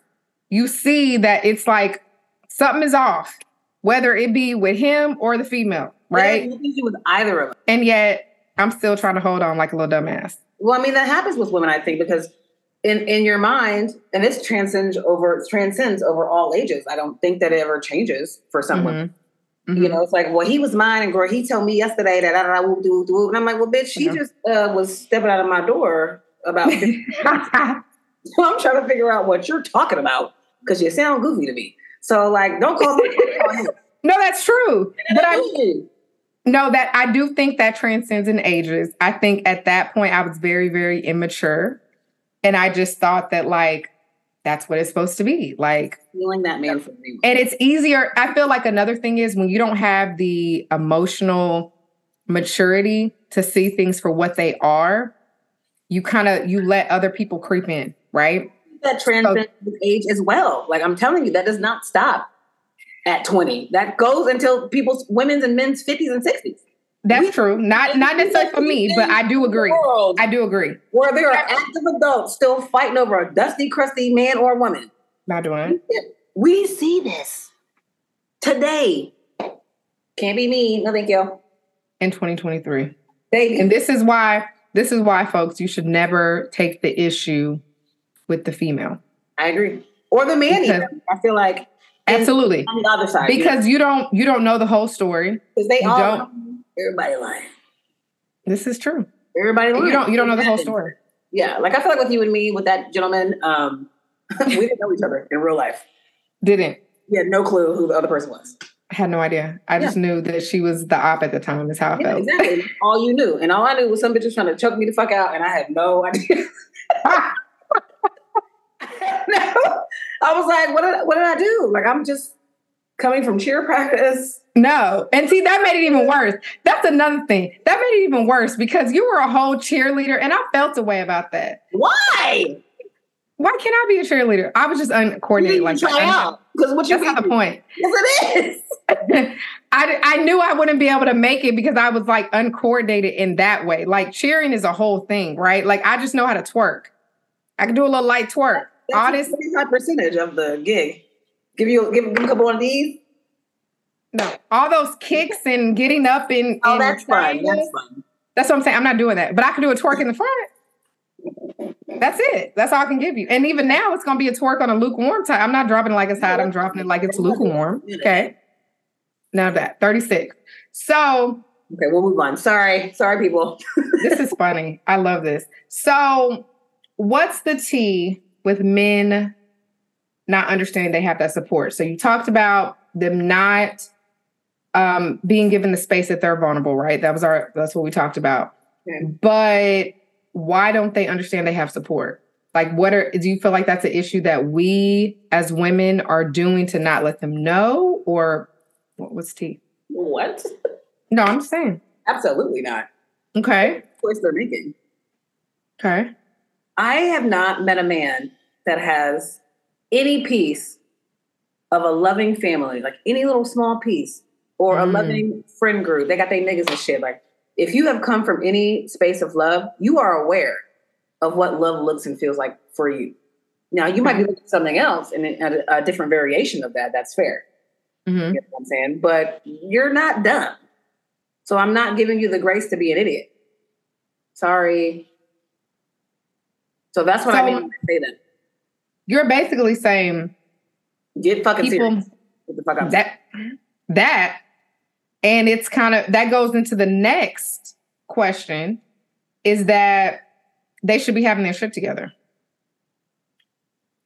you see that it's like something is off, whether it be with him or the female, right? Yeah, it was either of them, and yet I'm still trying to hold on like a little dumbass. Well, I mean, that happens with women, I think, because in, in your mind, and this transcends over transcends over all ages. I don't think that it ever changes for someone. Mm-hmm. Mm-hmm. You know, it's like, well, he was mine, and girl, he told me yesterday that I don't know, whoop, whoop, whoop. And I'm like, well, bitch, she mm-hmm. just uh, was stepping out of my door about fifteen minutes. So I'm trying to figure out what you're talking about because you sound goofy to me. So, like, don't call me. Call him. No, that's true. But I. I No, that I do think that transcends in ages. I think at that point I was very, very immature. And I just thought that like, that's what it's supposed to be. Like feeling that man for me. And it's easier. I feel like another thing is when you don't have the emotional maturity to see things for what they are, you kind of, you let other people creep in, right? That transcends so, with age as well. Like I'm telling you, that does not stop. At twenty, that goes until people's women's and men's fifties and sixties. That's we, true. Not not necessarily for me, but I do agree. World, I do agree. Where there are active adults still fighting over a dusty, crusty man or woman. Not doing it. We see this today. Can't be me. No, thank you. In twenty twenty-three, baby. And this is why. This is why, folks, you should never take the issue with the female. I agree, or the man. Because, even. I feel like. Absolutely. On the other side. Because yeah. you don't you don't know the whole story. Because they you all don't. Everybody lying. This is true. Everybody lying. You don't you don't know the whole story. Yeah. Like I feel like with you and me, with that gentleman, um, we didn't know each other in real life. Didn't. We had no clue who the other person was. I had no idea. I yeah. just knew that she was the op at the time is how I yeah, felt. Exactly. All you knew. And all I knew was some bitch was trying to choke me the fuck out and I had no idea. no. I was like, what did, what did I do? Like, I'm just coming from cheer practice. No. And see, that made it even worse. That's another thing. That made it even worse because you were a whole cheerleader and I felt a way about that. Why? Why can't I be a cheerleader? I was just uncoordinated like that. Because what you that's not the point. Yes, it is. I, I knew I wouldn't be able to make it because I was like uncoordinated in that way. Like cheering is a whole thing, right? Like I just know how to twerk. I can do a little light twerk. That's a pretty high percentage of the gig. Give you give, give a couple of these. No, all those kicks and getting up and oh, and that's fun. That's fun. That's what I'm saying. I'm not doing that, but I can do a twerk in the front. That's it. That's all I can give you. And even now, it's going to be a twerk on a lukewarm tie. I'm not dropping it like it's hot. I'm dropping it like it's lukewarm. Okay. Now that thirty-six. So. Okay, we'll move on. Sorry. Sorry, people. This is funny. I love this. So what's the tea with men not understanding they have that support? So you talked about them not um, being given the space that they're vulnerable, right? That was our, that's what we talked about. Okay. But why don't they understand they have support? Like, what are, do you feel like that's an issue that we as women are doing to not let them know? Or what was T? What? No, I'm just saying. Absolutely not. Okay. Of course they're making. Okay. I have not met a man that has any piece of a loving family, like any little small piece or mm. a loving friend group. They got their niggas and shit. Like, if you have come from any space of love, you are aware of what love looks and feels like for you. Now, you might be looking at something else and a, a different variation of that. That's fair. Mm-hmm. You know what I'm saying? But you're not dumb. So I'm not giving you the grace to be an idiot. Sorry. So that's what so I mean when I say that. You're basically saying... Get fucking people, serious. Get the fuck up. That... that And it's kind of, that goes into the next question, is that they should be having their trip together.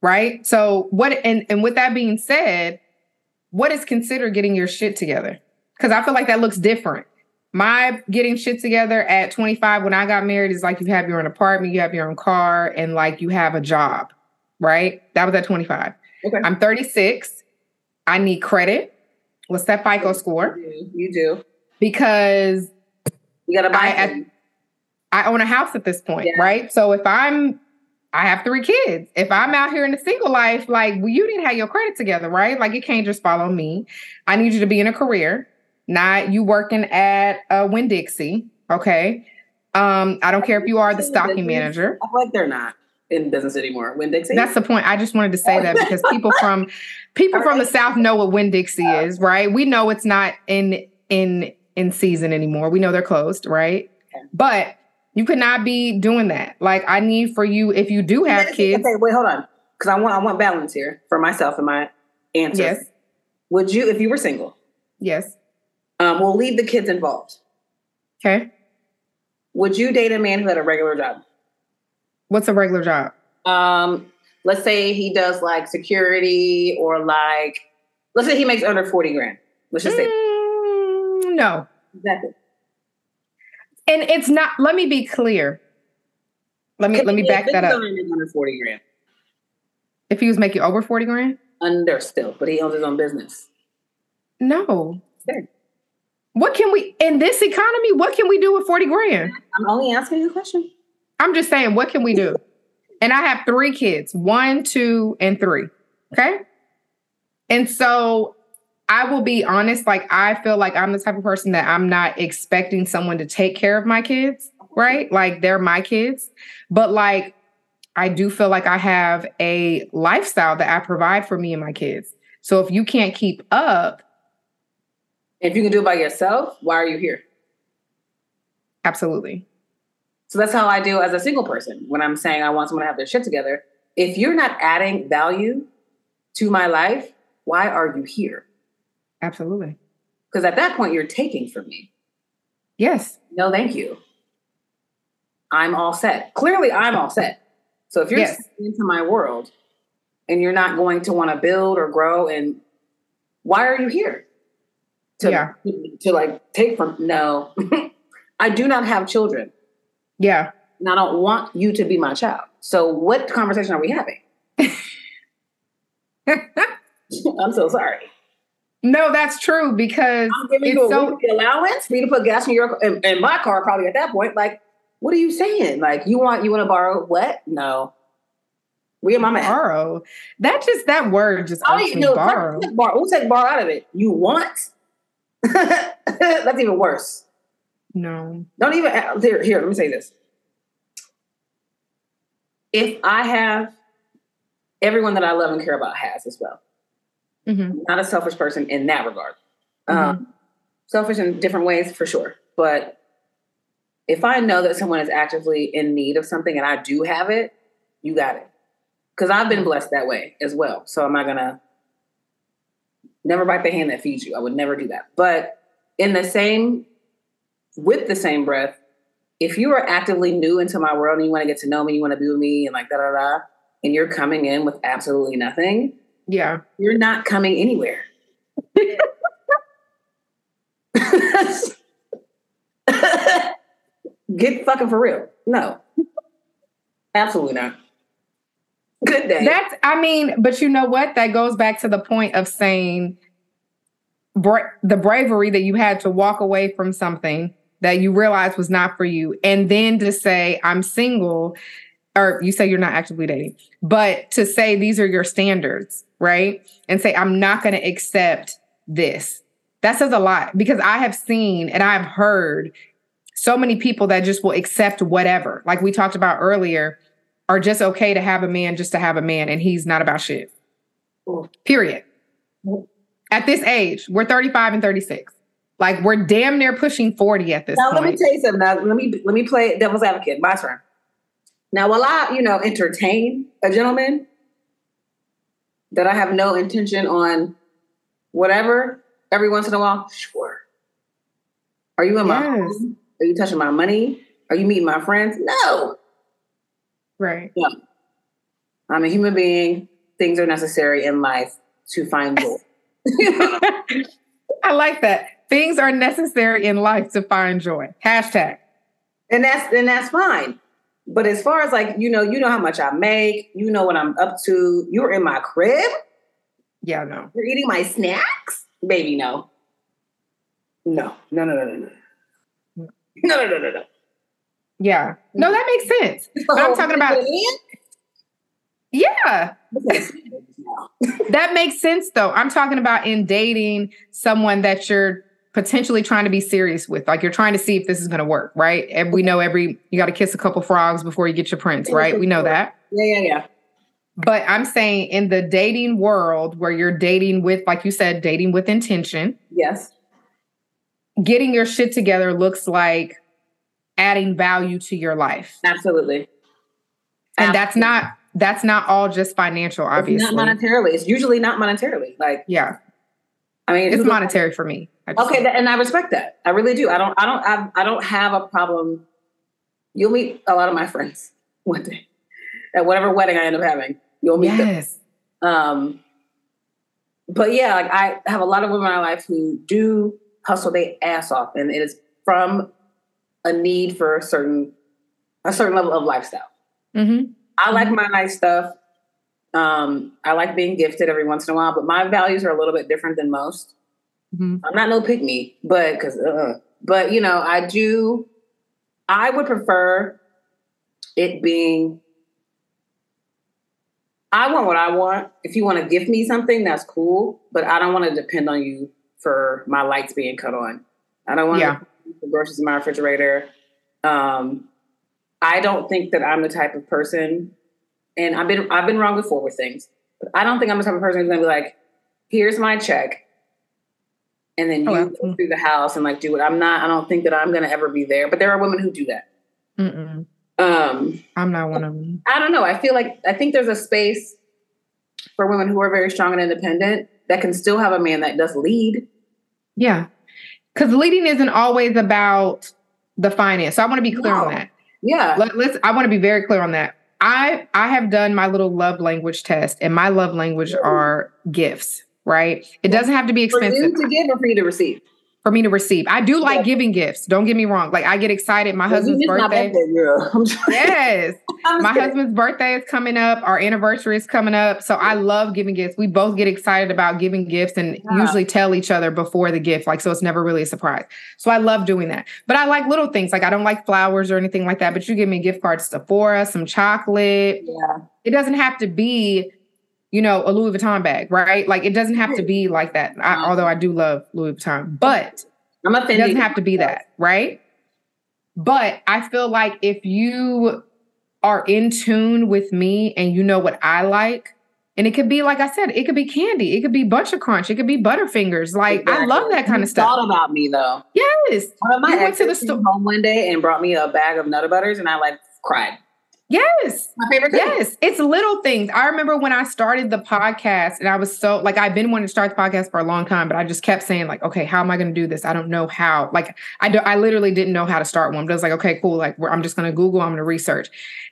Right? So what, and, and with that being said, what is considered getting your shit together? Because I feel like that looks different. My getting shit together at twenty-five when I got married is like you have your own apartment, you have your own car, and like you have a job, right? That was at twenty-five. Okay. I'm thirty-six. I need credit. What's that FICO score? You do. You do. Because you gotta buy I, I, I own a house at this point, yeah. Right? So if I'm, I have three kids. If I'm out here in a single life, like well, you didn't have your credit together, right? Like you can't just follow me. I need you to be in a career, not you working at a Winn-Dixie, okay? Um, I don't care if you are the stocking manager. I feel like they're not in business anymore. Winn-Dixie? That's the point. I just wanted to say that because people from people from the South know what Winn-Dixie is, right? We know it's not in in in season anymore. We know they're closed, right? But you could not be doing that. Like I need for you if you do have kids. Okay, wait, hold on. Because I want I want balance here for myself and my answers. Yes. Would you if you were single? Yes. Um, we'll leave the kids involved. Okay. Would you date a man who had a regular job? What's a regular job? Um, let's say he does like security or like, let's say he makes under forty grand. Let's just say. Mm, no. Exactly. And it's not, let me be clear. Let me, let me back that up. Under forty grand. If he was making over forty grand? Under still, but he owns his own business. No. Sure. What can we, in this economy, what can we do with forty grand? I'm only asking you a question. I'm just saying, what can we do? And I have three kids, one, two, and three. Okay. And so I will be honest. Like, I feel like I'm the type of person that I'm not expecting someone to take care of my kids. Right. Like they're my kids, but like, I do feel like I have a lifestyle that I provide for me and my kids. So if you can't keep up. If you can do it by yourself, why are you here? Absolutely. So that's how I do as a single person when I'm saying I want someone to have their shit together. If you're not adding value to my life, why are you here? Absolutely. Because at that point, you're taking from me. Yes. No, thank you. I'm all set. Clearly, I'm all set. So if you're yes. into my world and you're not going to want to build or grow, and why are you here? To, yeah. to, to like take from? No, I do not have children. Yeah. And I don't want you to be my child. So what conversation are we having? I'm so sorry. No, that's true, because I'm giving it's you a so allowance for me to put gas in your in, in my car probably at that point. Like, what are you saying? Like, you want you want to borrow what? No. Where my borrow. That just that word just oh, you know, borrow. We'll take bar, we'll take bar out of it. You want? That's even worse. No. Don't even here, here, let me say this. If I have, everyone that I love and care about has as well. Mm-hmm. Not a selfish person in that regard. Mm-hmm. Um, selfish in different ways for sure. But if I know that someone is actively in need of something and I do have it, you got it. Because I've been blessed that way as well. So am I going to never bite the hand that feeds you? I would never do that. But in the same, with the same breath, if you are actively new into my world and you want to get to know me, you want to be with me and like da da da, and you're coming in with absolutely nothing, yeah, you're not coming anywhere. Get fucking for real. No, absolutely not. Good day. That's, I mean, but you know what? That goes back to the point of saying bra- the bravery that you had to walk away from something that you realized was not for you. And then to say, I'm single, or you say you're not actively dating, but to say these are your standards, right? And say, I'm not going to accept this. That says a lot, because I have seen and I've heard so many people that just will accept whatever. Like we talked about earlier, are just okay to have a man just to have a man, and he's not about shit. Ooh. Period. Ooh. At this age, we're thirty-five and thirty-six. Like, we're damn near pushing forty at this now, point. Now, let me tell you something. Now, let me let me play devil's advocate. My turn. Now, while I, you know, entertain a gentleman that I have no intention on whatever, every once in a while, sure. Are you in yes. my home? Are you touching my money? Are you meeting my friends? No. Right. Yeah. I'm a human being. Things are necessary in life to find joy. I like that. Things are necessary in life to find joy. Hashtag. And that's and that's fine. But as far as like, you know, you know how much I make, you know what I'm up to. You're in my crib. Yeah, no. You're eating my snacks? Baby, no. No. No, no, no, no, no. No, no, no, no, no. Yeah. No, that makes sense. But I'm talking about. Yeah. That makes sense, though. I'm talking about in dating someone that you're potentially trying to be serious with. Like, you're trying to see if this is going to work, right? And we know every, you got to kiss a couple frogs before you get your prince, right? We know that. Yeah, yeah, yeah. But I'm saying in the dating world where you're dating with, like you said, dating with intention. Yes. Getting your shit together looks like adding value to your life. Absolutely. And Absolutely. that's not, that's not all just financial, obviously. It's not monetarily. It's usually not monetarily. Like, yeah. I mean, it's monetary for me. Okay. That, and I respect that. I really do. I don't, I don't, I, I don't have a problem. You'll meet a lot of my friends one day at whatever wedding I end up having. You'll meet yes. them. Um, but yeah, like I have a lot of women in my life who do hustle their ass off, and it is from a need for a certain, a certain level of lifestyle. Mm-hmm. I like my nice stuff. Um, I like being gifted every once in a while, but my values are a little bit different than most. Mm-hmm. I'm not no pick me, but cause, uh, but you know, I do, I would prefer it being, I want what I want. If you want to gift me something, that's cool, but I don't want to depend on you for my lights being cut on. I don't want to. Yeah. The groceries in my refrigerator. Um, I don't think that I'm the type of person, and I've been I've been wrong before with things, but I don't think I'm the type of person who's gonna be like, here's my check, and then you oh, go through the house and like do it. I'm not, I don't think that I'm gonna ever be there, but there are women who do that. Mm-mm. Um, I'm not one of them. I don't know. I feel like, I think there's a space for women who are very strong and independent that can still have a man that does lead. Yeah. Because leading isn't always about the finance. So I want to be clear no. on that. Yeah. Let, let's. I want to be very clear on that. I I have done my little love language test, and my love language are gifts, right? It doesn't have to be expensive. For you to give or for you to receive? for me to receive. I do like yeah. giving gifts. Don't get me wrong. Like, I get excited. My well, husband's birthday. birthday yes. My kidding. husband's birthday is coming up. Our anniversary is coming up. So I love giving gifts. We both get excited about giving gifts and yeah. usually tell each other before the gift. Like, so it's never really a surprise. So I love doing that. But I like little things. Like, I don't like flowers or anything like that, but you give me gift cards, Sephora, some chocolate. Yeah. It doesn't have to be, you know, a Louis Vuitton bag, right? Like, it doesn't have to be like that. I, although I do love Louis Vuitton, but I'm offended. It doesn't have to be that, right? But I feel like if you are in tune with me and you know what I like, and it could be, like I said, it could be candy. It could be Buncha Crunch. It could be Butterfingers. Like, exactly. I love that kind you of stuff. Thought about me, though. Yes. One of my you exes went to the sto- home one day and brought me a bag of Nutter Butters, and I, like, cried. Yes. My favorite thing. Yes. It's little things. I remember when I started the podcast and I was so like, I've been wanting to start the podcast for a long time, but I just kept saying like, okay, how am I going to do this? I don't know how, like, I do, I literally didn't know how to start one, but I was like, okay, cool. Like, I'm just going to Google, I'm going to research.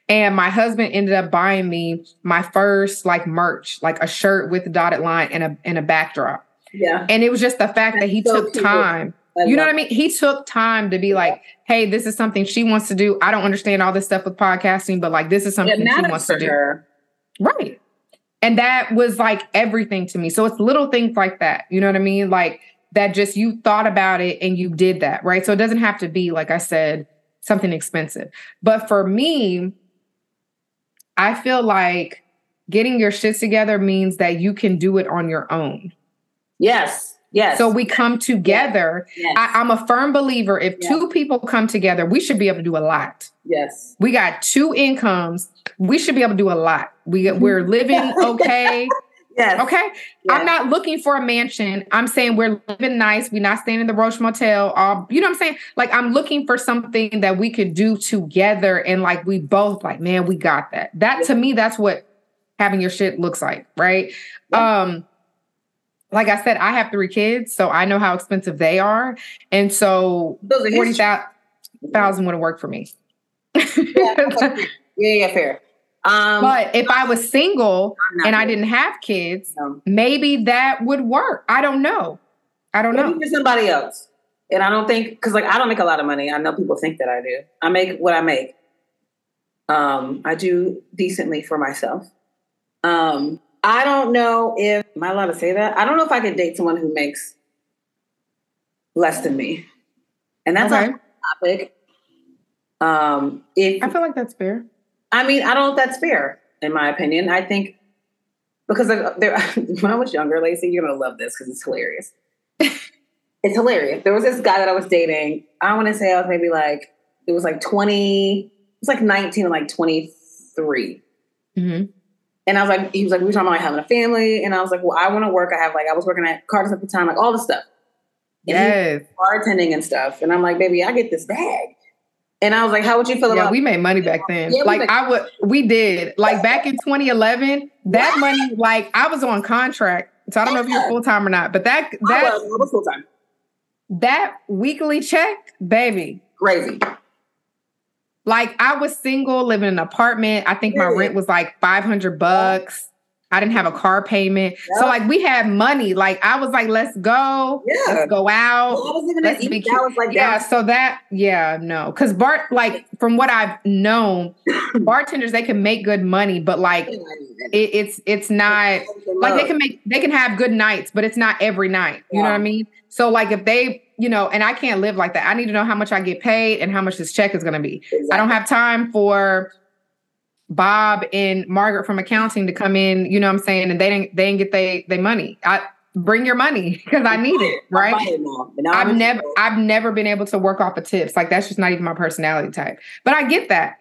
And my husband ended up buying me my first like merch, like a shirt with a dotted line and a, and a backdrop. Yeah. And it was just the fact That's that he so took cute. time. I you know what I mean? He took time to be yeah. like, hey, this is something she wants to do. I don't understand all this stuff with podcasting, but like, this is something yeah, she wants to do. Her. Right. And that was like everything to me. So it's little things like that. You know what I mean? Like that just you thought about it and you did that. Right. So it doesn't have to be, like I said, something expensive. But for me, I feel like getting your shit together means that you can do it on your own. Yes. Yes. So we come together. Yes. I, I'm a firm believer. If yes. two people come together, we should be able to do a lot. Yes. We got two incomes. We should be able to do a lot. We, we're living okay. Yes. Okay. Yes. I'm not looking for a mansion. I'm saying we're living nice. We're not staying in the Roche Motel. All, you know what I'm saying? Like, I'm looking for something that we could do together. And like, we both like, man, we got that. That yes. to me, that's what having your shit looks like. Right. Yes. Um, Like I said, I have three kids, so I know how expensive they are. And so forty thousand dollars wouldn't work for me. yeah, okay. yeah, yeah, fair. Um, but if I was single and I didn't have kids, no. maybe that would work. I don't know. I don't maybe know. Maybe for somebody else. And I don't think, because like I don't make a lot of money. I know people think that I do. I make what I make. Um, I do decently for myself. Um I don't know if, am I allowed to say that? I don't know if I could date someone who makes less than me. And that's okay. A topic. Um, if, I feel like that's fair. I mean, I don't know if that's fair, in my opinion. I think, because of, there, when I was younger, Lacey, you're going to love this because it's hilarious. It's hilarious. There was this guy that I was dating. I want to say I was maybe like, it was like twenty, it was like nineteen and like twenty-three. Mm-hmm. And I was like, he was like, we were talking about like, having a family. And I was like, well, I want to work. I have like, I was working at Carters at the time, like all this stuff. Yes. Bartending and stuff. And I'm like, baby, I get this bag. And I was like, how would you feel yeah, about it? We made money back then. Yeah, like, like I would, we did. Like back in twenty eleven, that what? money, like I was on contract. So I don't know if you're full-time or not, but that, that, I was, I was full-time. That weekly check, baby. Crazy. Like I was single, living in an apartment. I think my rent was like five hundred bucks. I didn't have a car payment. Yeah. So like we had money. Like I was like, let's go. Yeah. Let's go out. Well, I was even let's be cute. Was like, yeah. That. So that, yeah, no. Cause Bart, like from what I've known, bartenders, they can make good money, but like it, it's, it's not like they can make, they can have good nights, but it's not every night. You yeah. know what I mean? So like if they, you know, and I can't live like that. I need to know how much I get paid and how much this check is going to be. Exactly. I don't have time for Bob and Margaret from accounting to come in, you know what I'm saying? And they didn't, they didn't get they, they money. I bring your money because I need it. Right. I've never, I've never been able to work off of tips. Like that's just not even my personality type, but I get that.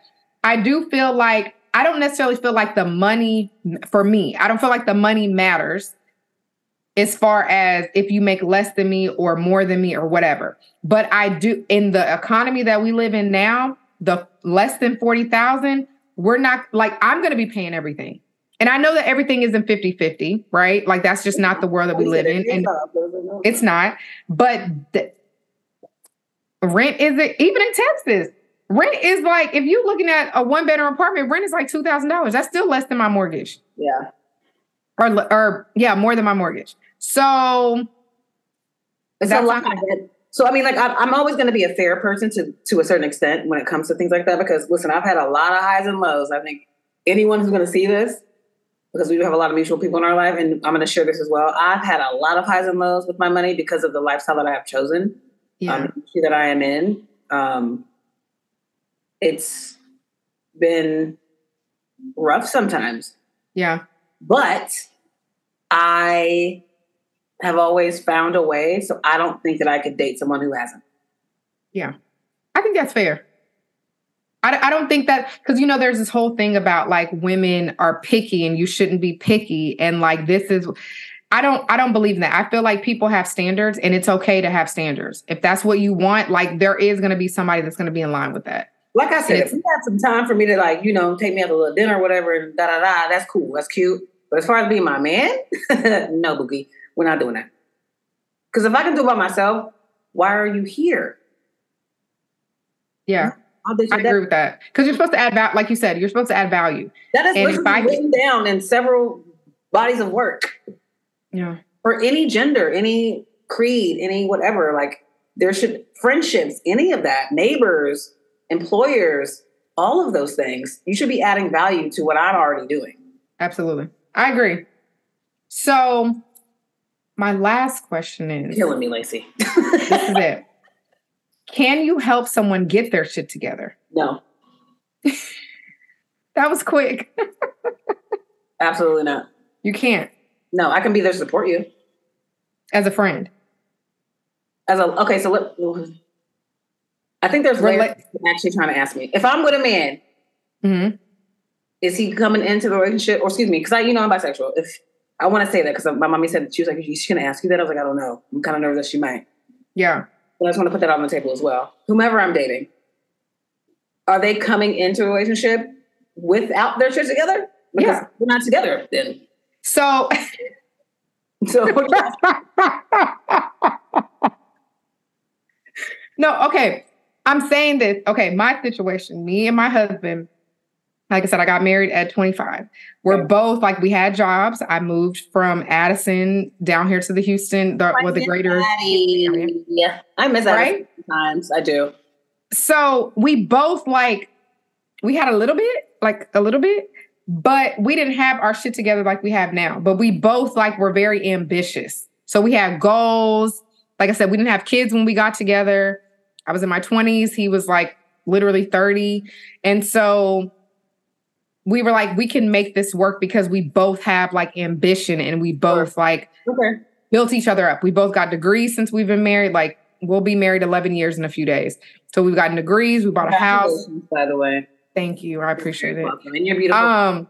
I do feel like, I don't necessarily feel like the money for me. I don't feel like the money matters as far as if you make less than me or more than me or whatever. But I do, in the economy that we live in now, the less than forty thousand, we're not, like, I'm going to be paying everything. And I know that everything isn't fifty-fifty, right? Like, that's just not the world that we live in. And it's not. But the rent isn't, even in Texas, rent is like, if you're looking at a one-bedroom apartment, rent is like two thousand dollars. That's still less than my mortgage. Yeah. Or, or yeah, more than my mortgage. So it's a lot. Of, So, I mean, like, I, I'm always going to be a fair person to, to a certain extent when it comes to things like that, because, listen, I've had a lot of highs and lows. I think anyone who's going to see this, because we do have a lot of mutual people in our life, and I'm going to share this as well. I've had a lot of highs and lows with my money because of the lifestyle that I have chosen, yeah. um, the industry that I am in. Um, it's been rough sometimes. Yeah. But I have always found a way, so I don't think that I could date someone who hasn't. Yeah. I think that's fair. I, I don't think that, because, you know, there's this whole thing about like women are picky and you shouldn't be picky. And like, this is, I don't, I don't believe in that. I feel like people have standards and it's okay to have standards. If that's what you want, like there is going to be somebody that's going to be in line with that. Like I said, if you had some time for me to like, you know, take me out to a little dinner or whatever, and da da da, that's cool. That's cute. But as far as being my man, no, Boogie, we're not doing that. Because if I can do it by myself, why are you here? Yeah. I that. agree with that. Because you're supposed to add value. Like you said, you're supposed to add value. That is and literally written can- down in several bodies of work. Yeah. For any gender, any creed, any whatever. Like there should, friendships, any of that, neighbors, employers, all of those things. You should be adding value to what I'm already doing. Absolutely. I agree. So my last question is. You're killing me, Lacey. This is it. Can you help someone get their shit together? No. That was quick. Absolutely not. You can't. No, I can be there to support you. As a friend. As a, okay, so let, I think there's layers like, actually trying to ask me. If I'm with a man, mm-hmm. is he coming into the relationship? Or excuse me, because I, you know, I'm bisexual. If I want to say that because my mommy said that she was like, is she going to ask you that? I was like, I don't know. I'm kind of nervous that she might. Yeah. I just want to put that on the table as well. Whomever I'm dating, are they coming into a relationship without their shit together? Because yeah. we're not together then. So, so no, okay. I'm saying this. Okay, my situation, me and my husband, like I said, I got married at twenty-five. We're okay. both like we had jobs. I moved from Addison down here to the Houston, the, well, the greater area. Yeah, I miss that right? sometimes. I do. So we both like we had a little bit, like a little bit, but we didn't have our shit together like we have now. But we both like were very ambitious. So we had goals. Like I said, we didn't have kids when we got together. I was in my twenties. He was like literally thirty, and so. We were like, we can make this work because we both have like ambition and we both like okay. built each other up. We both got degrees since we've been married. Like we'll be married eleven years in a few days. So we've gotten degrees. We bought a house. By the way. Thank you. I appreciate you're it. Welcome. And you're beautiful. Um,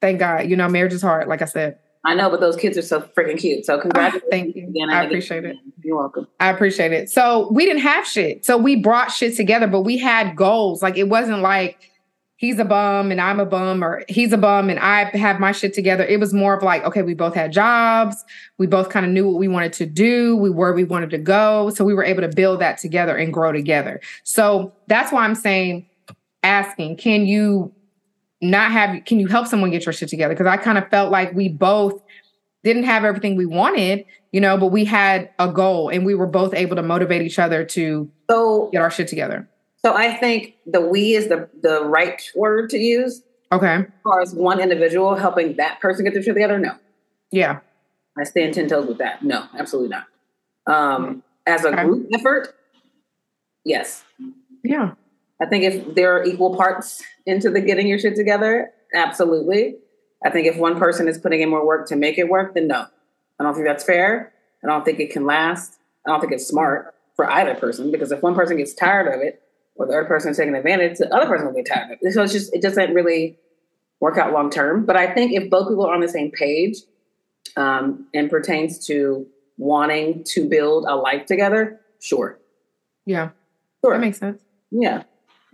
thank God. You know, marriage is hard. Like I said. I know, but those kids are so freaking cute. So congratulations. Uh, thank you. Again, I, I appreciate it. Again. You're welcome. I appreciate it. So we didn't have shit. So we brought shit together, but we had goals. Like it wasn't like, he's a bum and I'm a bum, or he's a bum and I have my shit together. It was more of like, okay, we both had jobs. We both kind of knew what we wanted to do. We were, we wanted to go. So we were able to build that together and grow together. So that's why I'm saying, asking, can you not have, can you help someone get your shit together? Because I kind of felt like we both didn't have everything we wanted, you know, but we had a goal and we were both able to motivate each other to so- get our shit together. So I think the we is the, the right word to use. Okay. As far as one individual helping that person get their shit together, no. Yeah. I stand ten toes with that. No, absolutely not. Um, as a okay. group effort, yes. Yeah. I think if there are equal parts into the getting your shit together, absolutely. I think if one person is putting in more work to make it work, then no. I don't think that's fair. I don't think it can last. I don't think it's smart for either person, because if one person gets tired of it, or the other person is taking advantage, the other person will get tired of it. So it's just, it doesn't really work out long term. But I think if both people are on the same page um, and pertains to wanting to build a life together, sure. Yeah. Sure. That makes sense. Yeah.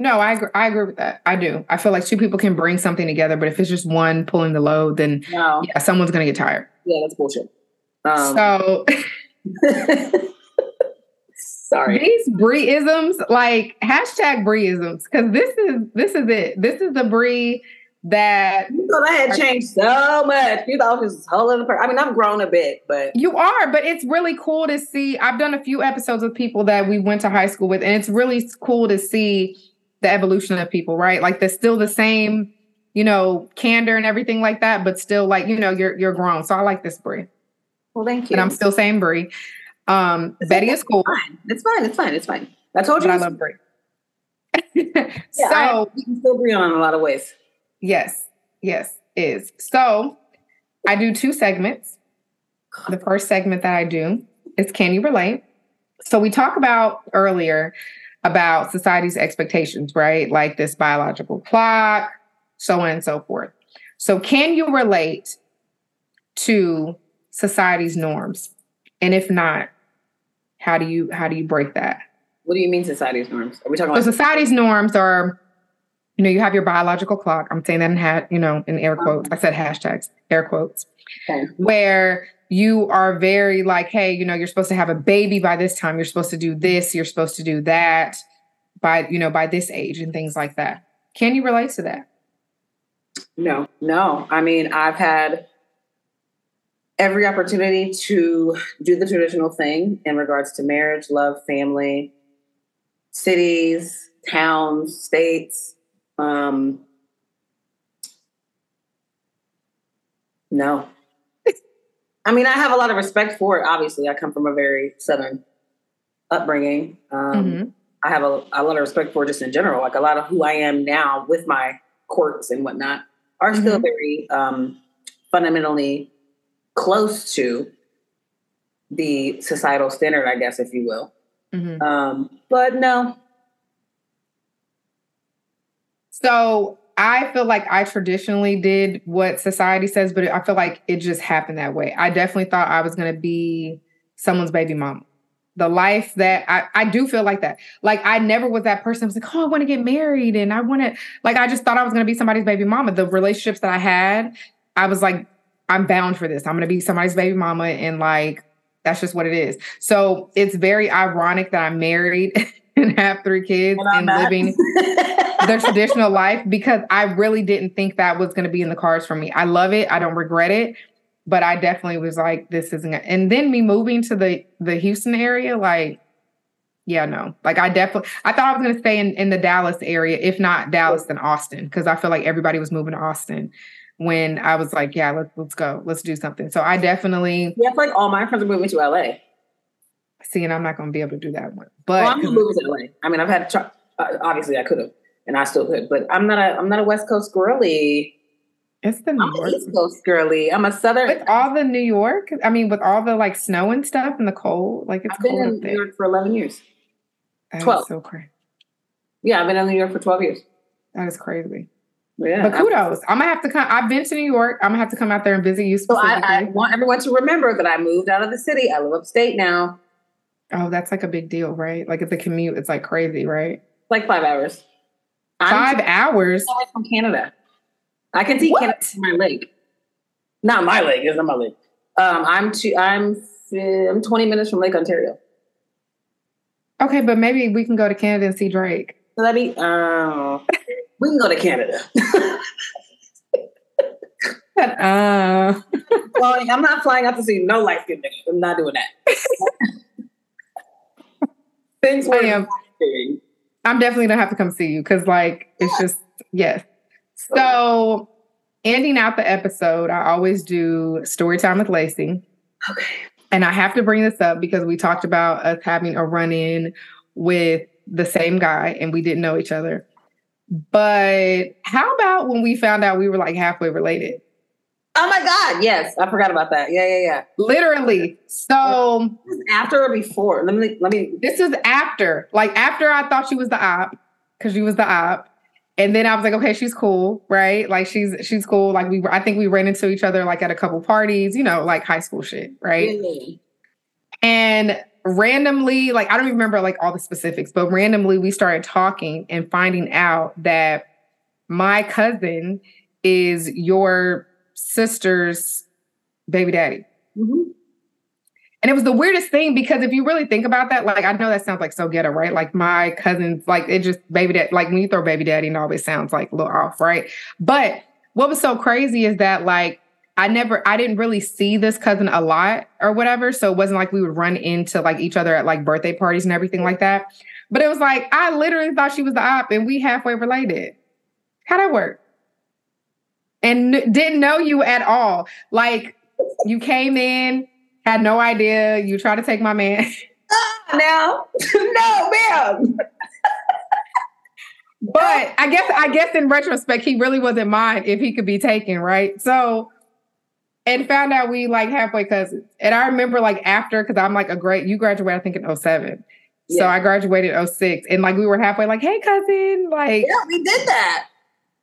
No, I agree. I agree with that. I do. I feel like two people can bring something together, but if it's just one pulling the load, then no. yeah, someone's going to get tired. Yeah, that's bullshit. Um, so... Sorry. These Bri-isms, like hashtag Bri-isms, because this is this is it. This is the Bri that... You know, that had changed so much. You thought it was a whole other person. I mean, I've grown a bit, but... You are, but it's really cool to see. I've done a few episodes with people that we went to high school with, and it's really cool to see the evolution of people, right? Like, they're still the same, you know, candor and everything like that, but still, like, you know, you're you're grown. So I like this, Bri. Well, thank you. And I'm still saying Bri. Um, it's Betty is cool. Fine. It's fine. It's fine. It's fine. I told you. But I love Bri. Yeah, so we can still agree on in a lot of ways. Yes. Yes, is. So I do two segments. The first segment that I do is Can You Relate? So we talked about earlier about society's expectations, right? Like this biological clock, so on and so forth. So can you relate to society's norms? And if not, how do you how do you break that? What do you mean society's norms? Are we talking about so society's norms are, you know, you have your biological clock. I'm saying that in ha- you know, in air quotes. I said hashtags, air quotes. Okay. Where you are very like, hey, you know, you're supposed to have a baby by this time. You're supposed to do this. You're supposed to do that by, you know, by this age and things like that. Can you relate to that? No, no. I mean, I've had every opportunity to do the traditional thing in regards to marriage, love, family, cities, towns, states. Um, no. I mean, I have a lot of respect for it. Obviously, I come from a very Southern upbringing. Um, mm-hmm. I have a, a lot of respect for it just in general. Like a lot of who I am now with my quirks and whatnot are mm-hmm. still very um, fundamentally close to the societal standard, I guess, if you will. Mm-hmm. Um, but no. So I feel like I traditionally did what society says, but I feel like it just happened that way. I definitely thought I was going to be someone's baby mama. The life that I, I do feel like that. Like I never was that person who was like, oh, I want to get married. And I want to, like, I just thought I was going to be somebody's baby mama. The relationships that I had, I was like, I'm bound for this. I'm going to be somebody's baby mama. And like, that's just what it is. So it's very ironic that I'm married and have three kids and, and living the traditional life because I really didn't think that was going to be in the cards for me. I love it. I don't regret it. But I definitely was like, this isn't. Gonna... And then me moving to the, the Houston area, like, yeah, no. Like I definitely, I thought I was going to stay in, in the Dallas area. If not Dallas, then Austin. Because I feel like everybody was moving to Austin. When I was like, yeah, let's let's go. Let's do something. So I definitely... Yeah, it's like all my friends are moving to L A. See, and I'm not going to be able to do that one. But well, I'm going to move to L A. I mean, I've had... Tr- obviously, I could have. And I still could. But I'm not a I'm not a West Coast girly. It's the New I'm York. East Coast girly. I'm a Southern... With all the New York? I mean, with all the, like, snow and stuff and the cold? Like, it's I've cold been in New York for eleven years. That twelve. Is so crazy. Yeah, I've been in New York for twelve years. That is crazy. Yeah, but kudos. I'm, I'm gonna have to come. I've been to New York. I'm gonna have to come out there and visit you. So I, I want everyone to remember that I moved out of the city. I live upstate now. Oh, that's like a big deal, right? Like if the commute, it's like crazy, right? Like five hours. Five I'm hours from Canada. I can see what? Canada from my lake. Not my lake. It's not my lake. Um, I'm two, I'm I'm twenty minutes from Lake Ontario. Okay, but maybe we can go to Canada and see Drake. So that'd be um. Uh, We can go to Canada. uh. Well, I'm not flying out to see no light skinned niggas. I'm not doing that. Things I am. I'm definitely gonna have to come see you because, like, yeah. It's just yes. So, ending out the episode, I always do story time with Lacey. Okay. And I have to bring this up because we talked about us having a run-in with the same guy, and we didn't know each other. But how about when we found out we were like halfway related? Oh my God. Yes. I forgot about that. Yeah, yeah, yeah. Literally. So after or before? Let me, let me. This was after, like after I thought she was the op because she was the op. And then I was like, okay, she's cool. Right. Like she's, she's cool. Like we, I think we ran into each other like at a couple parties, you know, like high school shit. Right. Really? And randomly, like, I don't even remember like all the specifics, but randomly we started talking and finding out that my cousin is your sister's baby daddy. Mm-hmm. And it was the weirdest thing because if you really think about that, like, I know that sounds like so ghetto, right? Like my cousin's like, it just baby dad, like when you throw baby daddy and it always sounds like a little off, right? But what was so crazy is that, like, I never, I didn't really see this cousin a lot or whatever. So it wasn't like we would run into like each other at like birthday parties and everything like that. But it was like, I literally thought she was the op and we halfway related. How'd that work? And n- didn't know you at all. Like, you came in, had no idea. You tried to take my man. Uh, now, no, ma'am. But I guess, I guess in retrospect, he really wasn't mine if he could be taken, right? So... And found out we like halfway cousins. And I remember like after, because I'm like a great, you graduated, I think, in oh seven. Yeah. So I graduated in oh six. And like we were halfway like, hey, cousin. Like, yeah, we did that.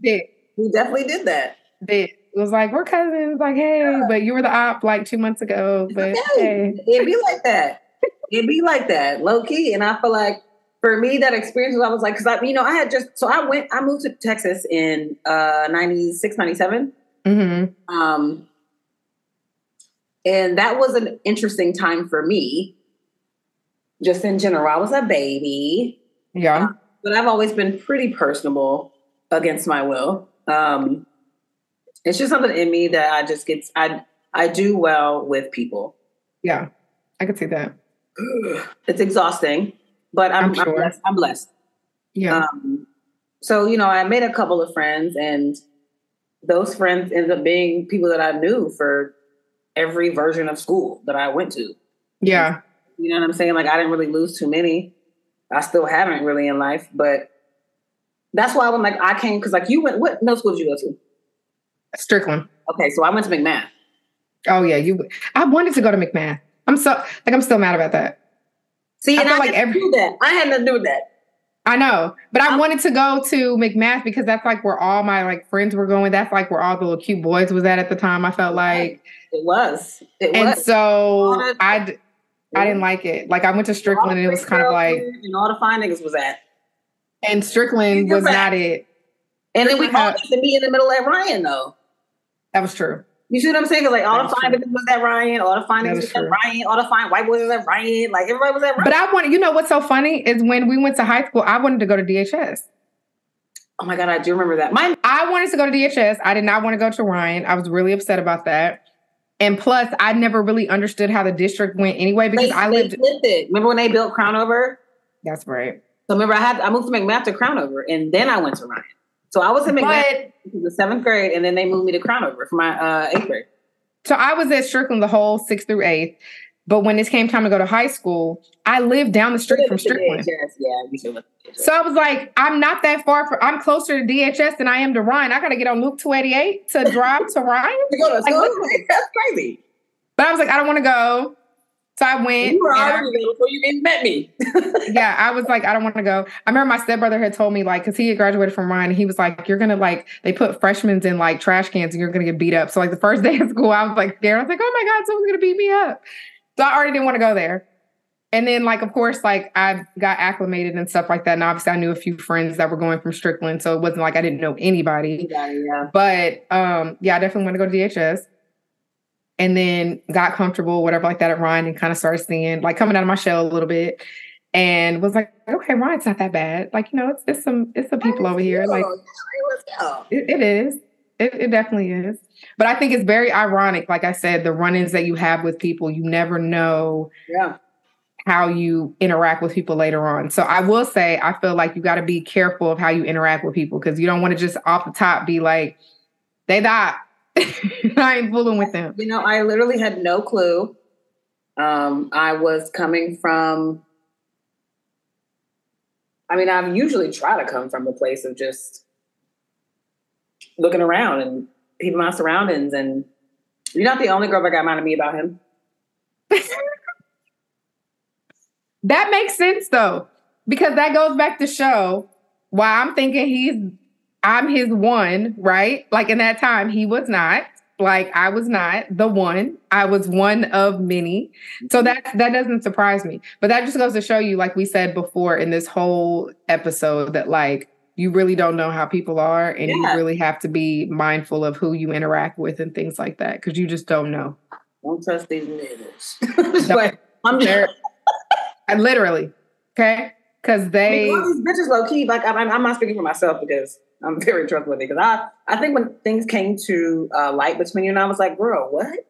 Did. We definitely did that. Did. It was like, we're cousins. Like, hey, yeah. But you were the op like two months ago. But okay. Hey. It'd be like that. It'd be like that. Low key. And I feel like for me, that experience was, I was like, because I, you know, I had just, so I went, I moved to Texas in uh, ninety-six, ninety-seven. Mm-hmm. Um, And that was an interesting time for me. Just in general, I was a baby. Yeah. Um, but I've always been pretty personable against my will. Um, it's just something in me that I just get, I, I do well with people. Yeah. I could see that. It's exhausting, but I'm, I'm, sure. I'm blessed. I'm blessed. Yeah. Um, so, you know, I made a couple of friends, and those friends ended up being people that I knew for every version of school that I went to. Yeah. You know what I'm saying? Like, I didn't really lose too many. I still haven't really in life, but that's why I was like, I came, because like you went, what middle school did you go to? Strickland. Okay. So I went to McMath. Oh yeah. You, I wanted to go to McMath. I'm so, like, I'm still mad about that. See, I and I like every, do that. I had nothing to do with that. I know, but I wanted to go to McMath because that's like where all my like friends were going. That's like where all the little cute boys was at at the time. I felt like it was, it and was. so the, I, I didn't like it. Like I went to Strickland and it was kind of like, and all the fine niggas was at, and Strickland was not it. And then we all used to meet in the middle at Ryan though. That was true. You see what I'm saying? Because like all the fine niggas was at Ryan, all the fine niggas was at Ryan, all the fine white boys was at Ryan, like everybody was at Ryan. But I wanted, you know what's so funny is when we went to high school, I wanted to go to D H S. Oh my God, I do remember that. My I wanted to go to D H S. I did not want to go to Ryan. I was really upset about that. And plus, I never really understood how the district went anyway because they, I lived. They flipped it. Remember when they built Crownover? That's right. So remember, I had I moved to McMath to Crownover, and then I went to Ryan. So I was in McMath in the seventh grade, and then they moved me to Crownover for my uh, eighth grade. So I was at Strickland the whole sixth through eighth. But when it came time to go to high school, I lived down the street from Strickland. D H S. Yeah, so I was like, I'm not that far. From, I'm closer to D H S than I am to Ryan. I got to get on Luke two eighty-eight to drive to Ryan. To go to like, school? That's crazy. But I was like, I don't want to go. So I went. You were already there before you even met me. Yeah, I was like, I don't want to go. I remember my stepbrother had told me, like, because he had graduated from Ryan, and he was like, you're going to, like, they put freshmen in, like, trash cans, and you're going to get beat up. So, like, the first day of school, I was, like, there. I was like, oh, my God, someone's going to beat me up. So I already didn't want to go there. And then, like, of course, like, I got acclimated and stuff like that. And obviously, I knew a few friends that were going from Strickland. So it wasn't like I didn't know anybody. Yeah, yeah. But, um, yeah, I definitely want to go to D H S. And then got comfortable, whatever like that at Ryan, and kind of started seeing, like, coming out of my shell a little bit, and was like, okay, Ryan's not that bad. Like, you know, it's it's some it's some people over here. Like, it, it is. It, it definitely is. But I think it's very ironic. Like I said, the run-ins that you have with people, you never know yeah. how you interact with people later on. So I will say, I feel like you got to be careful of how you interact with people, because you don't want to just off the top be like, they thought. I ain't fooling with them. You know, I literally had no clue. Um, I was coming from, I mean, I usually try to come from a place of just looking around and people in my surroundings. And you're not the only girl that got mad at me about him. That makes sense, though, because that goes back to show why I'm thinking he's I'm his one, right? Like, in that time, he was not. Like, I was not the one. I was one of many. So that, that doesn't surprise me. But that just goes to show you, like we said before in this whole episode, that, like, you really don't know how people are. And yeah. you really have to be mindful of who you interact with and things like that. Because you just don't know. Don't trust these niggas. Like, I'm just... I literally. Okay? Because they... I mean, all these bitches low-key, like, I'm, I'm not speaking for myself because... I'm very trustworthy because I, I think when things came to uh, light between you and I, I was like, girl, what?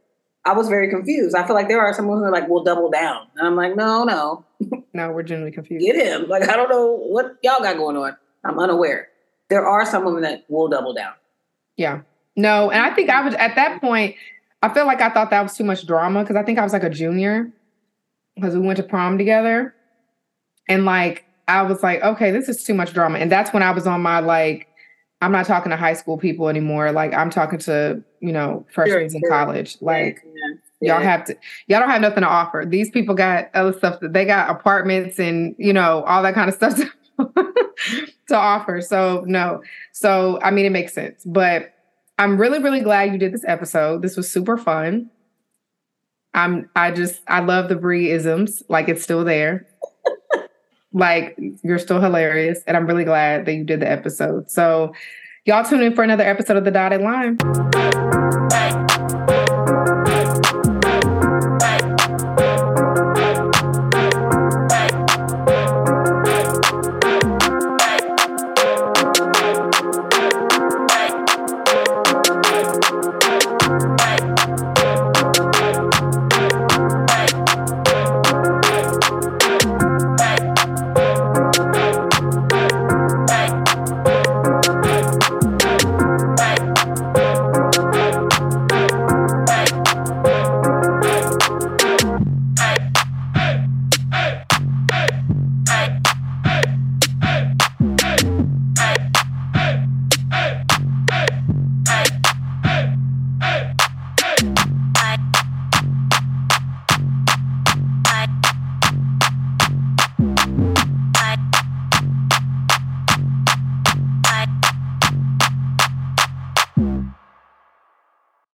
I was very confused. I feel like there are some women who are like, we'll double down. And I'm like, no, no. No, we're generally confused. Get him. Like, I don't know what y'all got going on. I'm unaware. There are some women that will double down. Yeah. No. And I think I was at that point, I feel like I thought that was too much drama because I think I was like a junior because we went to prom together. And like, I was like, okay, this is too much drama. And that's when I was on my like, I'm not talking to high school people anymore. Like I'm talking to, you know, freshmen sure, in sure. college. Like yeah, yeah. y'all have to, y'all don't have nothing to offer. These people got other stuff that they got apartments and, you know, all that kind of stuff to, to offer. So no. So, I mean, it makes sense, but I'm really, really glad you did this episode. This was super fun. I'm, I just, I love the Bri-isms. Like it's still there. Like, you're still hilarious, and I'm really glad that you did the episode. So, y'all tune in for another episode of The Dotted Line.